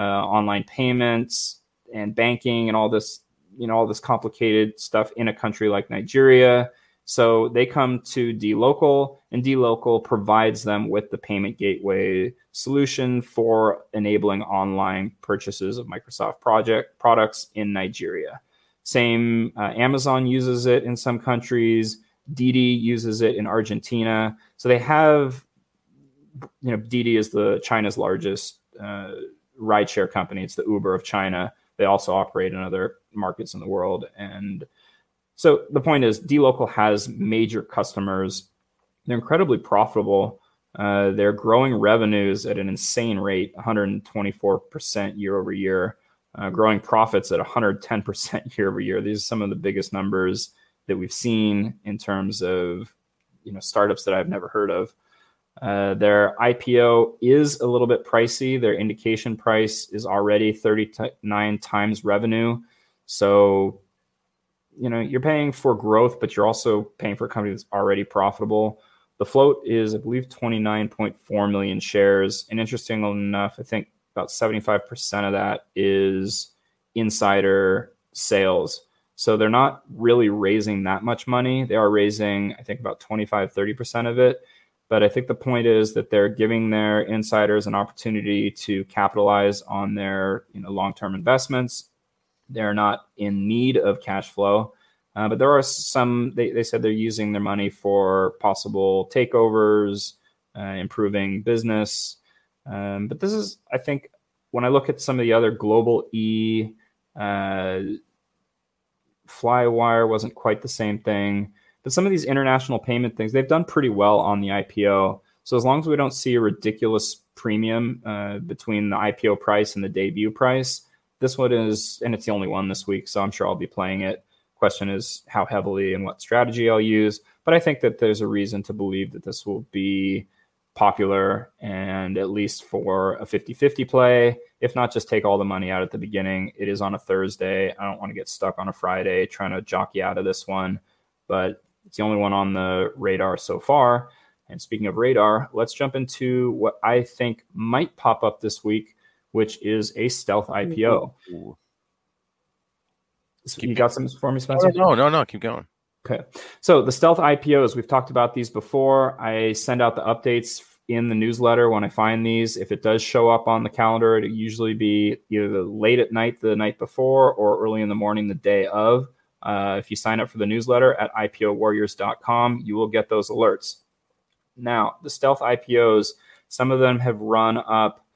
Uh, online payments and banking and all this, you know, all this complicated stuff in a country like Nigeria. So they come to DLocal, and DLocal provides them with the payment gateway solution for enabling online purchases of Microsoft project products in Nigeria. Same, uh, Amazon uses it in some countries. Didi uses it in Argentina. So they have, you know, Didi is the China's largest uh rideshare company. It's the Uber of China. They also operate in other markets in the world. And So the point is, DLocal has major customers. They're incredibly profitable. Uh, they're growing revenues at an insane rate, one hundred twenty-four percent year over year, uh, growing profits at one hundred ten percent year over year. These are some of the biggest numbers that we've seen in terms of, you know, startups that I've never heard of. Uh, their I P O is a little bit pricey. Their indication price is already thirty-nine times revenue. So, you know, you're paying for growth, but you're also paying for a company that's already profitable. The float is, I believe, twenty-nine point four million shares. And interestingly enough, I think about seventy-five percent of that is insider sales. So they're not really raising that much money. They are raising, I think, about twenty-five, thirty percent of it. But I think the point is that they're giving their insiders an opportunity to capitalize on their, you know, long-term investments. They're not in need of cash flow. Uh, but there are some, they, they said they're using their money for possible takeovers, uh, improving business. Um, but this is, I think, when I look at some of the other global E, uh, Flywire wasn't quite the same thing. But some of these international payment things, they've done pretty well on the I P O. So as long as we don't see a ridiculous premium uh, between the I P O price and the debut price, this one is, and it's the only one this week, so I'm sure I'll be playing it. Question is how heavily and what strategy I'll use. But I think that there's a reason to believe that this will be popular, and at least for a fifty-fifty play, if not just take all the money out at the beginning. It is on a Thursday. I don't want to get stuck on a Friday trying to jockey out of this one, but it's the only one on the radar so far. And speaking of radar, let's jump into what I think might pop up this week, which is a stealth I P O. Ooh. You got some for me, Spencer? No, no, no. Keep going. Okay. So the stealth I P Os, we've talked about these before. I send out the updates in the newsletter when I find these. If it does show up on the calendar, it'll usually be either late at night the night before or early in the morning the day of. Uh, if you sign up for the newsletter at i p o warriors dot com, you will get those alerts. Now, the stealth I P Os, some of them have run up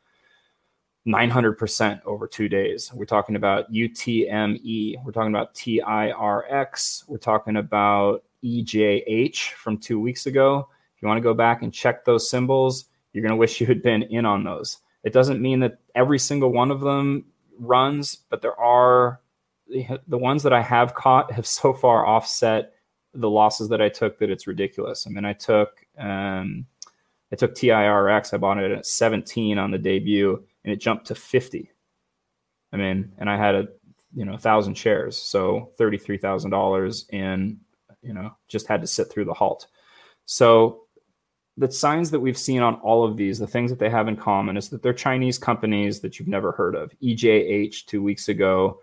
nine hundred percent over two days. We're talking about U T M E. We're talking about T I R X. We're talking about E J H from two weeks ago. If you want to go back and check those symbols, you're going to wish you had been in on those. It doesn't mean that every single one of them runs, but there are... the ones that I have caught have so far offset the losses that I took that it's ridiculous. I mean, I took um, I took T I R X. I bought it at seventeen on the debut, and it jumped to fifty. I mean, and I had a you know a thousand shares, so thirty-three thousand dollars, and you know just had to sit through the halt. So the signs that we've seen on all of these, the things that they have in common is that they're Chinese companies that you've never heard of. E J H two weeks ago.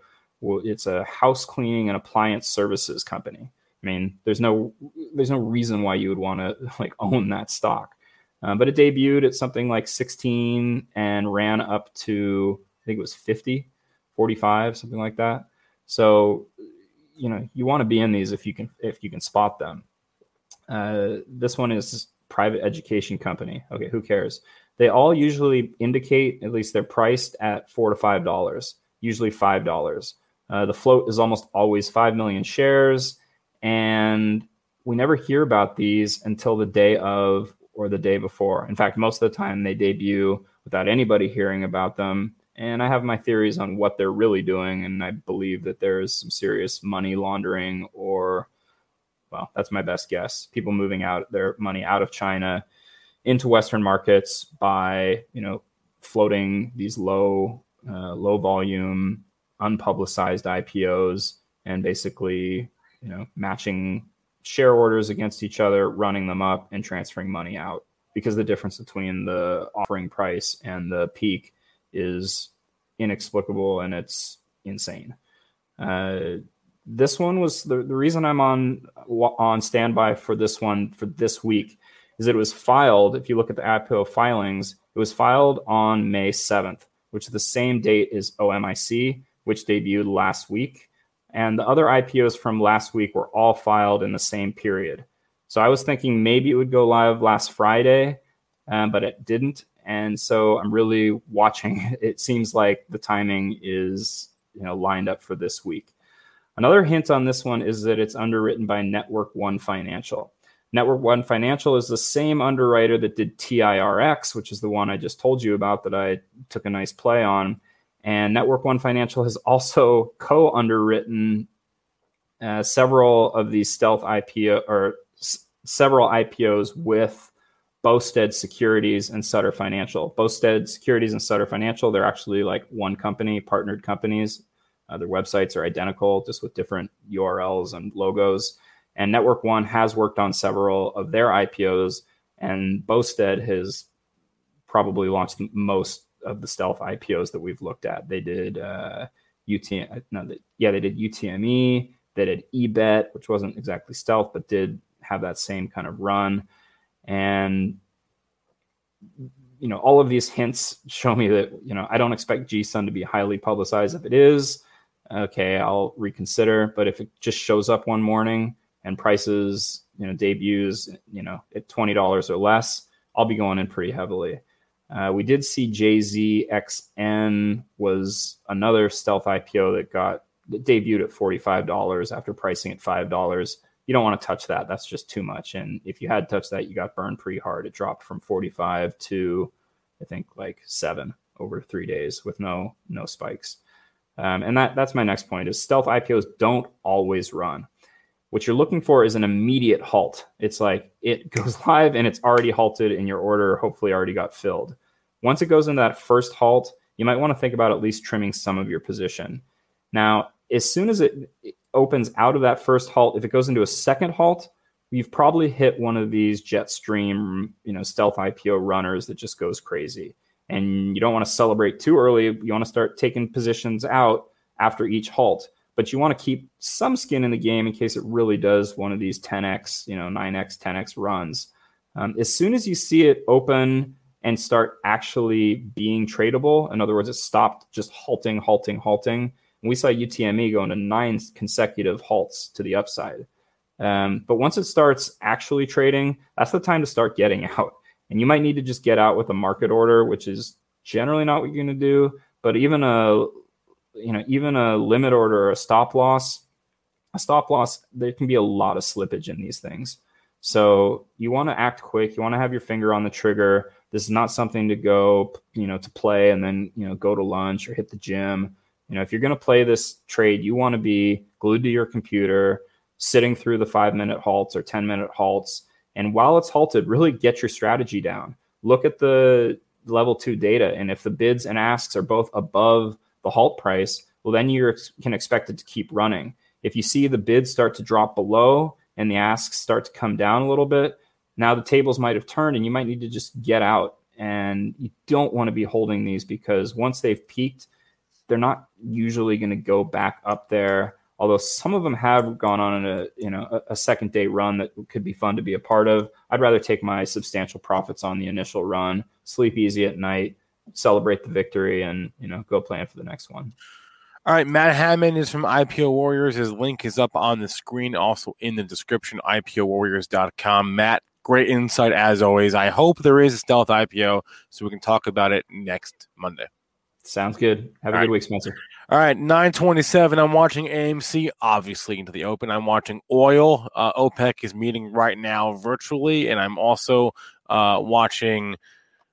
It's a house cleaning and appliance services company. I mean, there's no there's no reason why you would want to like own that stock. Um, but it debuted at something like sixteen and ran up to, I think it was fifty, forty-five, something like that. So, you know, you want to be in these if you can if you can spot them. Uh, this one is private education company. Okay, who cares? They all usually indicate, at least they're priced at four to five dollars, usually five dollars. Uh, the float is almost always five million shares, and we never hear about these until the day of or the day before. In fact, most of the time they debut without anybody hearing about them, and I have my theories on what they're really doing, and I believe that there is some serious money laundering or, well, that's my best guess, people moving out their money out of China into Western markets by, you know, floating these low, uh, low volume unpublicized I P Os and basically, you know, matching share orders against each other, running them up and transferring money out, because the difference between the offering price and the peak is inexplicable and it's insane. Uh, this one was the, the reason I'm on on standby for this one for this week is it was filed. If you look at the I P O filings, it was filed on May seventh, which is the same date as O M I C, which debuted last week. And the other I P Os from last week were all filed in the same period. So I was thinking maybe it would go live last Friday, um, but it didn't. And so I'm really watching. It seems like the timing is, you know, lined up for this week. Another hint on this one is that it's underwritten by Network One Financial. Network One Financial is the same underwriter that did T I R X, which is the one I just told you about that I took a nice play on. And Network One Financial has also co-underwritten uh, several of these stealth I P O or s- several I P Os with Bosted Securities and Sutter Financial. Bosted Securities and Sutter Financial, they're actually like one company, partnered companies. Uh, their websites are identical, just with different U R Ls and logos. And Network One has worked on several of their I P Os, and Bosted has probably launched most of the stealth I P Os that we've looked at. They did uh, U T M E, no, they, yeah, they did U T M E, they did eBet, which wasn't exactly stealth, but did have that same kind of run. And you know, all of these hints show me that you know I don't expect G Sun to be highly publicized. If it is, okay, I'll reconsider. But if it just shows up one morning and prices, you know, debuts, you know, at twenty dollars or less, I'll be going in pretty heavily. Uh, we did see J Z X N was another stealth I P O that got that debuted at forty-five dollars after pricing at five dollars. You don't want to touch that. That's just too much. And if you had touched that, you got burned pretty hard. It dropped from forty-five to, I think, like seven over three days with no no spikes. Um, and that that's my next point is stealth I P Os don't always run. What you're looking for is an immediate halt. It's like it goes live and it's already halted and your order hopefully already got filled. Once it goes into that first halt, you might want to think about at least trimming some of your position. Now, as soon as it opens out of that first halt, if it goes into a second halt, you've probably hit one of these Jetstream, you know, stealth I P O runners that just goes crazy. And you don't want to celebrate too early. You want to start taking positions out after each halt. But you want to keep some skin in the game in case it really does one of these ten X, you know, nine X, ten X runs. Um, as soon as you see it open and start actually being tradable, in other words, it stopped just halting, halting, halting. And we saw U T M E go into nine consecutive halts to the upside. Um, but once it starts actually trading, that's the time to start getting out. And you might need to just get out with a market order, which is generally not what you're going to do. But even a you know, even a limit order or a stop loss, a stop loss, there can be a lot of slippage in these things. So you want to act quick. You want to have your finger on the trigger. This is not something to go, you know, to play and then, you know, go to lunch or hit the gym. You know, if you're going to play this trade, you want to be glued to your computer, sitting through the five minute halts or ten minute halts. And while it's halted, really get your strategy down. Look at the level two data. And if the bids and asks are both above the halt price, well, then you can expect it to keep running. If you see the bids start to drop below and the asks start to come down a little bit, now the tables might have turned and you might need to just get out. And you don't want to be holding these because once they've peaked, they're not usually going to go back up there. Although some of them have gone on a you know a second day run that could be fun to be a part of. I'd rather take my substantial profits on the initial run, sleep easy at night, celebrate the victory, and you know go plan for the next one. All right, Matt Hammond is from I P O Warriors. His link is up on the screen, also in the description, i p o warriors dot com. Matt, great insight as always. I hope there is a stealth I P O so we can talk about it next Monday. Sounds good. Have a good week, Spencer. All right, nine twenty-seven. I'm watching A M C, obviously, into the open. I'm watching oil. Uh, OPEC is meeting right now virtually, and I'm also uh, watching...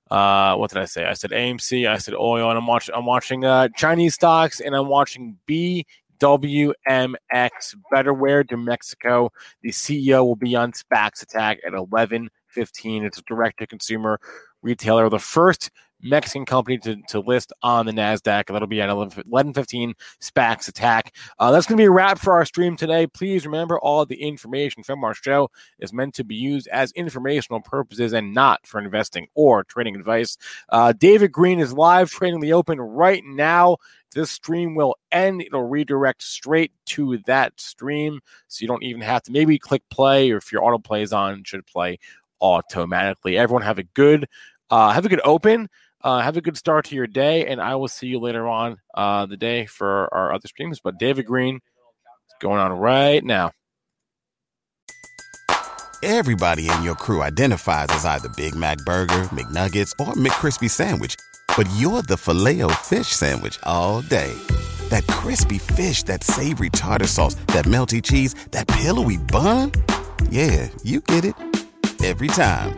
Uh, what did I say? I said A M C, I said oil, and I'm watching. I'm watching uh, Chinese stocks, and I'm watching B W M X, Betterware de Mexico. The C E O will be on SPAC's attack at eleven fifteen. It's a direct-to-consumer retailer, the first Mexican company to, to list on the Nasdaq, and that'll be at eleven fifteen, SPAC's attack. Uh, that's going to be a wrap for our stream today. Please remember all the information from our show is meant to be used as informational purposes and not for investing or trading advice. Uh, David Green is live trading the open right now. This stream will end. It'll redirect straight to that stream, so you don't even have to maybe click play, or if your autoplay is on, it should play automatically. Everyone have a good uh, have a good open. Uh, have a good start to your day, and I will see you later on uh, the day for our other streams. But David Green is going on right now. Everybody in your crew identifies as either Big Mac Burger, McNuggets, or McCrispy Sandwich, but you're the Filet-O-Fish Sandwich all day. That crispy fish, that savory tartar sauce, that melty cheese, that pillowy bun. Yeah, you get it. Every time.